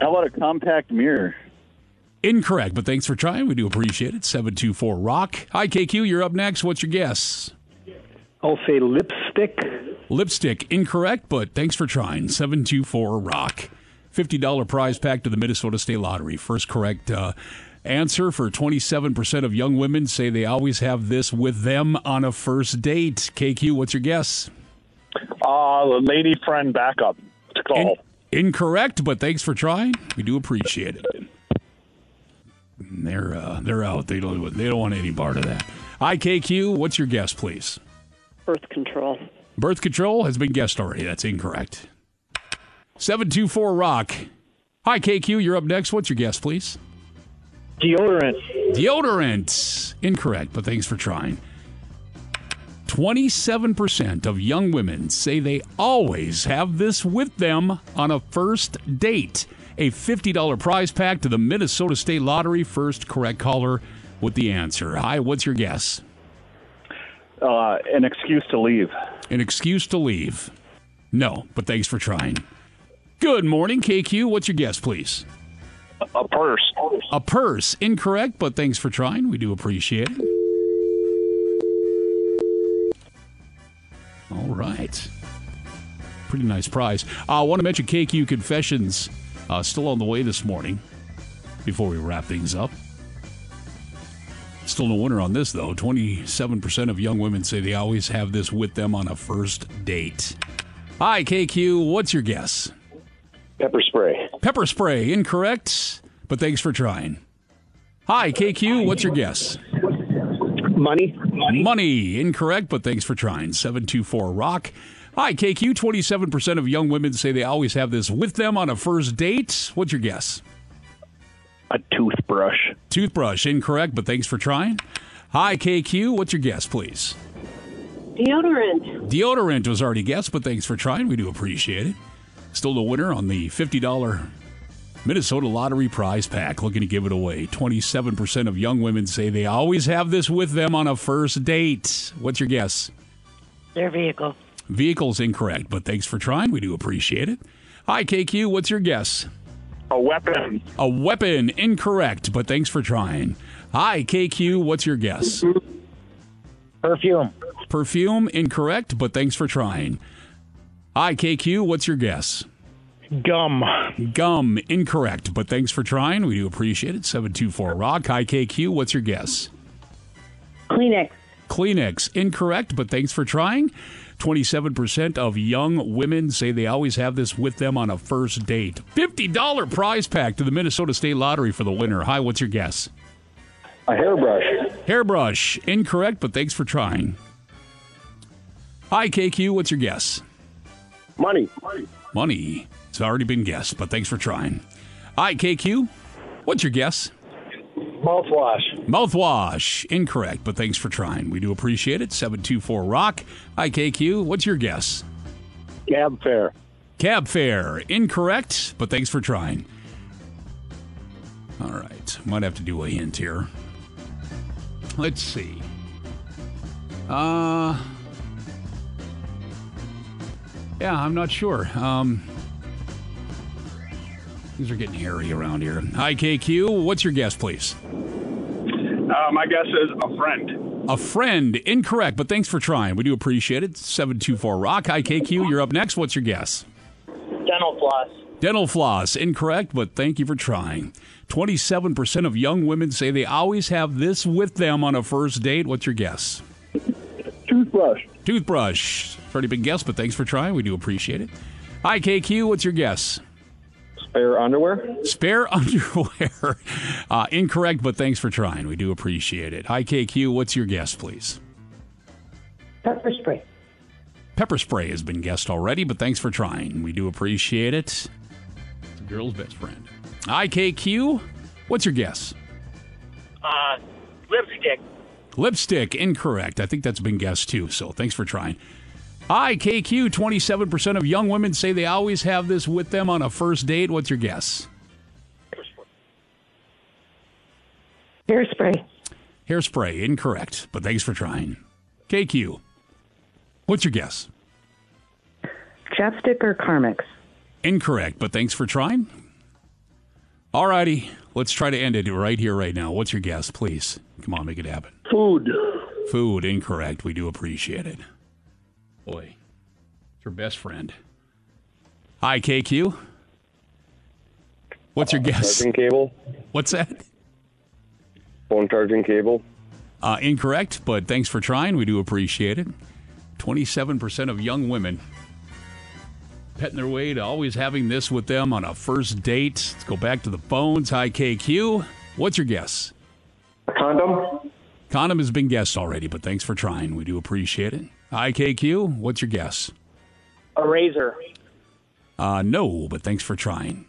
How about a compact mirror? Incorrect, but thanks for trying. We do appreciate it. 724-ROCK. IKQ, you're up next. What's your guess? I'll say lipstick. Lipstick, incorrect, but thanks for trying. 724-ROCK. $50 prize pack to the Minnesota State Lottery. First correct answer for 27% of young women say they always have this with them on a first date. KQ, what's your guess? Lady friend backup to call. Incorrect, but thanks for trying. We do appreciate it. They're out. They don't want any part of that. IKQ, what's your guess, please? Birth control. Birth control has been guessed already. That's incorrect. 724-ROCK. Hi, KQ, you're up next. What's your guess, please? Deodorant. Deodorant. Incorrect, but thanks for trying. 27% of young women say they always have this with them on a first date. A $50 prize pack to the Minnesota State Lottery. First correct caller with the answer. Hi, what's your guess? An excuse to leave. An excuse to leave. No, but thanks for trying. Good morning, KQ. What's your guess, please? A purse. A purse. Incorrect, but thanks for trying. We do appreciate it. All right. Pretty nice prize. I want to mention KQ Confessions still on the way this morning before we wrap things up. Still no winner on this, though. 27% of young women say they always have this with them on a first date. Hi, KQ. What's your guess? Pepper spray. Pepper spray. Incorrect, but thanks for trying. Hi, KQ. What's your guess? Money. Money. Money. Incorrect, but thanks for trying. 724 Rock. Hi, KQ. 27% of young women say they always have this with them on a first date. What's your guess? A toothbrush. Toothbrush. Incorrect, but thanks for trying. Hi, KQ. What's your guess, please? Deodorant. Deodorant was already guessed, but thanks for trying. We do appreciate it. Still the winner on the $50 Minnesota Lottery prize pack. Looking to give it away. 27% of young women say they always have this with them on a first date. What's your guess? Their vehicle. Vehicle's incorrect, but thanks for trying. We do appreciate it. Hi, KQ. What's your guess? A weapon. A weapon. Incorrect, but thanks for trying. Hi, KQ. What's your guess? Perfume. Perfume. Incorrect, but thanks for trying. Hi, KQ. What's your guess? Gum. Gum. Incorrect, but thanks for trying. We do appreciate it. 724 Rock. Hi, KQ. What's your guess? Kleenex. Kleenex. Incorrect, but thanks for trying. 27% of young women say they always have this with them on a first date. $50 prize pack to the Minnesota State Lottery for the winner. Hi, what's your guess? A hairbrush. Hairbrush. Incorrect, but thanks for trying. Hi, KQ. What's your guess? Money. Money. It's already been guessed, but thanks for trying. Hi, KQ. What's your guess? Mouthwash. Mouthwash. Incorrect, but thanks for trying. We do appreciate it. 724 Rock. Hi, KQ. What's your guess? Cab fare. Cab fare. Incorrect, but thanks for trying. All right. Might have to do a hint here. Let's see. Yeah, I'm not sure. Things are getting hairy around here. Hi, KQ. What's your guess, please? My guess is a friend. A friend. Incorrect, but thanks for trying. We do appreciate it. 724 Rock. Hi, KQ. You're up next. What's your guess? Dental floss. Dental floss. Incorrect, but thank you for trying. 27% of young women say they always have this with them on a first date. What's your guess? Toothbrush. Toothbrush. It's already been guessed, but thanks for trying. We do appreciate it. Hi, KQ. What's your guess? Spare underwear? Spare underwear. Incorrect, but thanks for trying. We do appreciate it. Hi, KQ. What's your guess, please? Pepper spray. Pepper spray has been guessed already, but thanks for trying. We do appreciate it. It's a girl's best friend. Hi, KQ. What's your guess? Lipstick. Lipstick. Incorrect. I think that's been guessed, too, so thanks for trying. Hi, KQ. 27% of young women say they always have this with them on a first date. What's your guess? Hairspray. Hairspray. Incorrect, but thanks for trying. KQ, what's your guess? Chapstick or Carmex? Incorrect, but thanks for trying. All righty. Let's try to end it right here, right now. What's your guess, please? Come on, make it happen. Food. Food. Incorrect. We do appreciate it. Boy, it's her best friend. Hi, KQ. What's your guess? Charging cable. What's that? Phone charging cable. Incorrect, but thanks for trying. We do appreciate it. 27% of young women petting their way to always having this with them on a first date. Let's go back to the phones. Hi, KQ. What's your guess? A condom. Condom has been guessed already, but thanks for trying. We do appreciate it. Hi, KQ. What's your guess? A razor. No, but thanks for trying.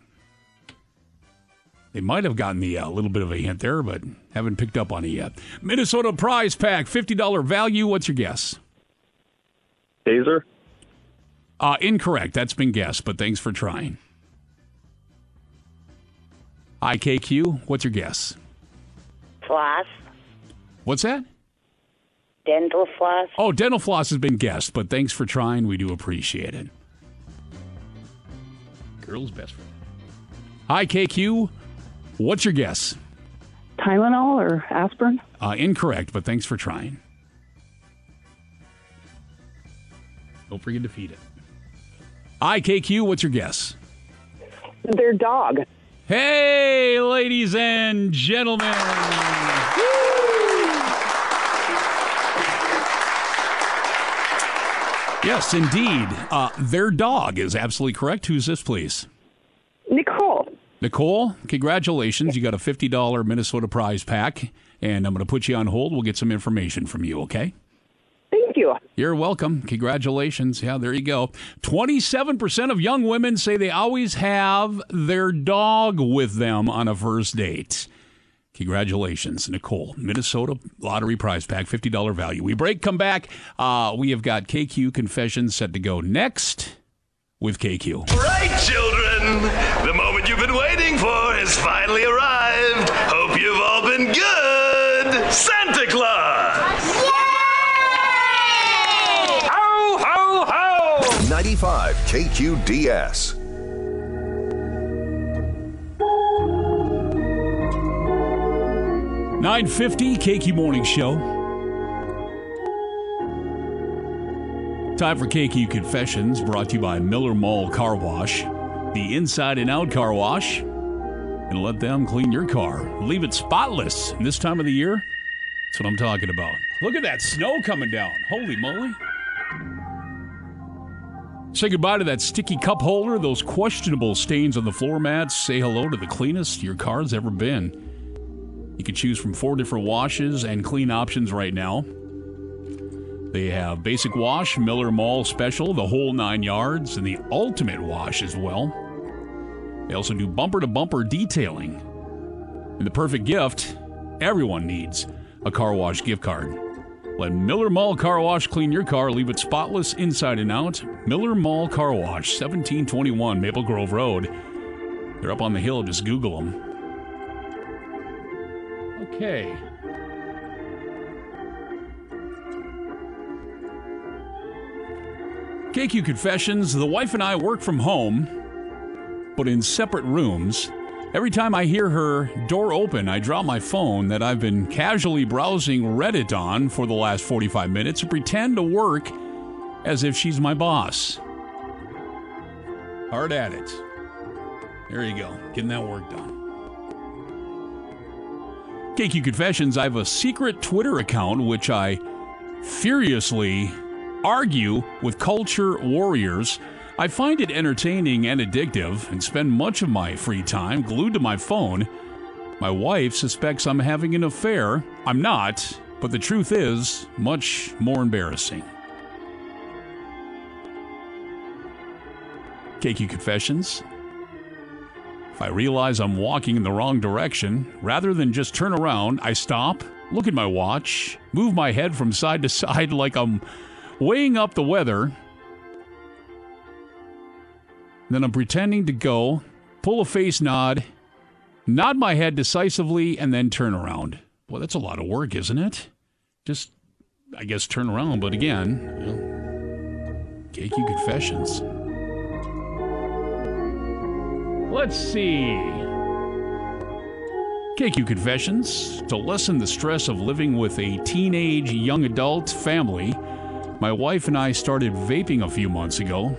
They might have gotten the little bit of a hint there, but haven't picked up on it yet. Minnesota prize pack, $50 value. What's your guess? Taser. Incorrect. That's been guessed, but thanks for trying. Hi, KQ. What's your guess? Floss. What's that? Dental floss. Oh, dental floss has been guessed, but thanks for trying. We do appreciate it. girl's best friend. Hi, KQ. What's your guess? Tylenol or aspirin? Incorrect, but thanks for trying. Don't forget to feed it. Hi, KQ. What's your guess? Their dog. Hey, ladies and gentlemen. Yes, indeed. Their dog is absolutely correct. Who's this, please? Nicole. Nicole, congratulations. You got a $50 Minnesota prize pack, and I'm going to put you on hold. We'll get some information from you, okay? Thank you. You're welcome. Congratulations. Yeah, there you go. 27% of young women say they always have their dog with them on a first date. Congratulations, Nicole. Minnesota Lottery Prize Pack, $50 value. We break, come back. We have got KQ Confessions set to go next with KQ. Right, children. The moment you've been waiting for has finally arrived. Hope you've all been good. Santa Claus. Yay! Ho, ho, ho. 95 KQDS. $9:50 KQ Morning Show. Time for KQ Confessions, brought to you by Miller Mall Car Wash, the inside and out car wash, and let them clean your car. Leave it spotless. And this time of the year, that's what I'm talking about. Look at that snow coming down. Holy moly. Say goodbye to that sticky cup holder, those questionable stains on the floor mats. Say hello to the cleanest your car's ever been. You can choose from 4 different washes and clean options right now. They have Basic Wash, Miller Mall Special, the whole 9 yards, and the Ultimate Wash as well. They also do bumper-to-bumper detailing. And the perfect gift, everyone needs a car wash gift card. Let Miller Mall Car Wash clean your car, leave it spotless inside and out. Miller Mall Car Wash, 1721 Maple Grove Road. They're up on the hill, just Google them. Okay. KQ Confessions. The wife and I work from home, but in separate rooms. Every time I hear her door open, I drop my phone that I've been casually browsing Reddit on for the last 45 minutes and pretend to work as if she's my boss. Hard at it. There you go. Getting that work done. KQ Confessions, I have a secret Twitter account which I furiously argue with culture warriors. I find it entertaining and addictive and spend much of my free time glued to my phone. My wife suspects I'm having an affair. I'm not, but the truth is much more embarrassing. KQ Confessions. If I realize I'm walking in the wrong direction, rather than just turn around, I stop, look at my watch, move my head from side to side like I'm weighing up the weather. Then I'm pretending to go, pull a face nod, nod my head decisively, and then turn around. Well, that's a lot of work, isn't it? Just, I guess, turn around, but again, you know, KQ Confessions. Let's see. KQ Confessions. To lessen the stress of living with a teenage young adult family, my wife and I started vaping a few months ago.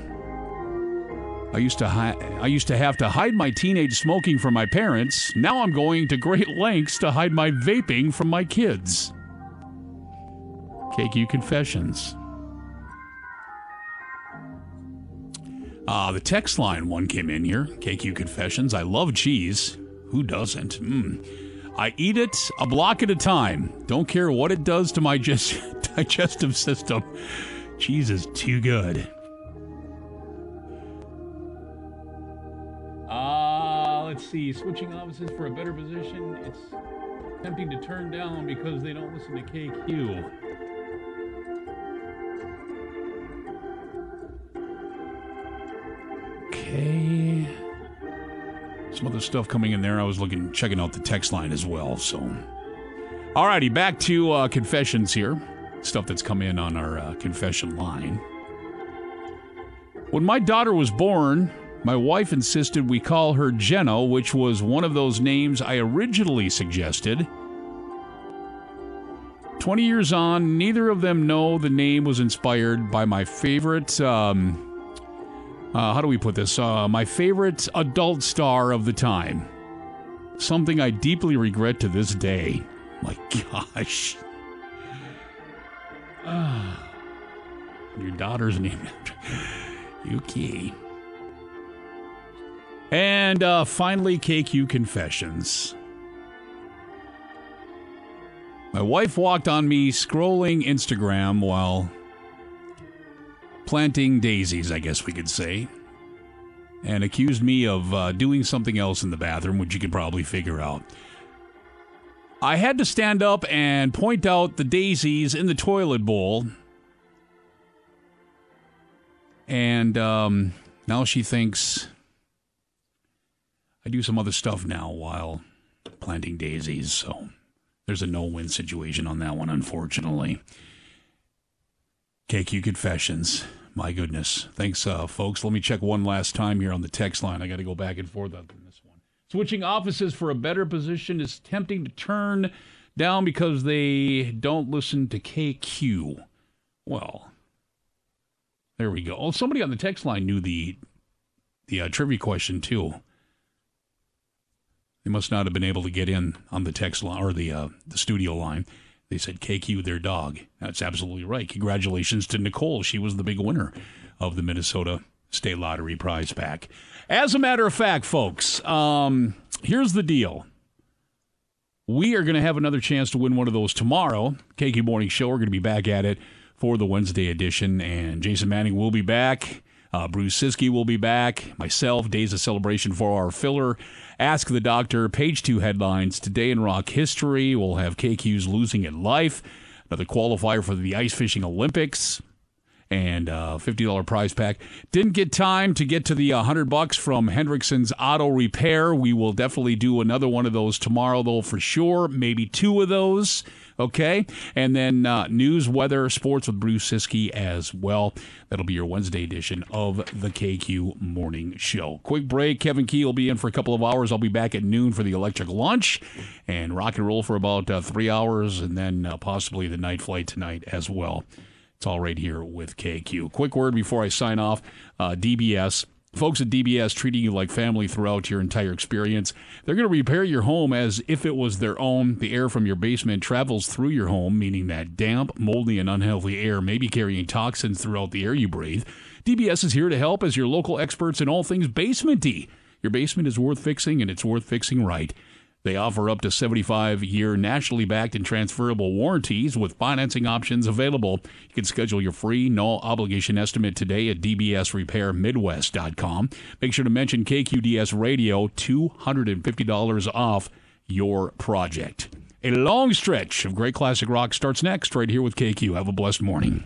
I used to have to hide my teenage smoking from my parents. Now I'm going to great lengths to hide my vaping from my kids. KQ Confessions. The text line one came in here. KQ Confessions. I love cheese. Who doesn't? I eat it a block at a time. Don't care what it does to my digestive system. Cheese is too good. Let's see. Switching offices for a better position. It's tempting to turn down because they don't listen to KQ. Okay. Some other stuff coming in there. I was checking out the text line as well. So, alrighty, back to confessions here. Stuff that's come in on our confession line. When my daughter was born, My wife insisted we call her Jeno, which was one of those names I originally suggested. 20 years on, neither of them know the name was inspired by my favorite, how do we put this? My favorite adult star of the time. Something I deeply regret to this day. My gosh. Your daughter's name. Yuki. And finally, KQ Confessions. My wife walked on me scrolling Instagram while planting daisies, I guess we could say, and accused me of doing something else in the bathroom, which you could probably figure out. I had to stand up and point out the daisies in the toilet bowl, and now she thinks I do some other stuff now while planting daisies, so... There's a no-win situation on that one, unfortunately. KQ Confessions. My goodness. Thanks, folks. Let me check one last time here on the text line. I got to go back and forth on this one. Switching offices for a better position is tempting to turn down because they don't listen to KQ. Well, there we go. Oh, somebody on the text line knew the trivia question, too. They must not have been able to get in on the text line or the studio line. They said KQ, their dog. That's absolutely right. Congratulations to Nicole. She was the big winner of the Minnesota State Lottery prize pack. As a matter of fact, folks, here's the deal. We are going to have another chance to win one of those tomorrow. KQ Morning Show, we're going to be back at it for the Wednesday edition. And Jason Manning will be back. Bruce Siskey will be back. Myself, Days of Celebration for our filler. Ask the Doctor, page 2 headlines. Today in Rock History, we'll have KQ's Losing It Life, another qualifier for the Ice Fishing Olympics, and a $50 prize pack. Didn't get time to get to the $100 from Hendrickson's Auto Repair. We will definitely do another one of those tomorrow, though, for sure. Maybe two of those. Okay, and then news, weather, sports with Bruce Siskey as well. That'll be your Wednesday edition of the KQ Morning Show. Quick break. Kevin Key will be in for a couple of hours. I'll be back at noon for the electric lunch and rock and roll for about 3 hours, and then possibly the night flight tonight as well. It's all right here with KQ. Quick word before I sign off. DBS. Folks at DBS treating you like family throughout your entire experience. They're going to repair your home as if it was their own. The air from your basement travels through your home, meaning that damp, moldy, and unhealthy air may be carrying toxins throughout the air you breathe. DBS is here to help as your local experts in all things basementy. Your basement is worth fixing, and it's worth fixing right. They offer up to 75-year nationally backed and transferable warranties with financing options available. You can schedule your free no-obligation estimate today at dbsrepairmidwest.com. Make sure to mention KQDS Radio, $250 off your project. A long stretch of great classic rock starts next right here with KQ. Have a blessed morning.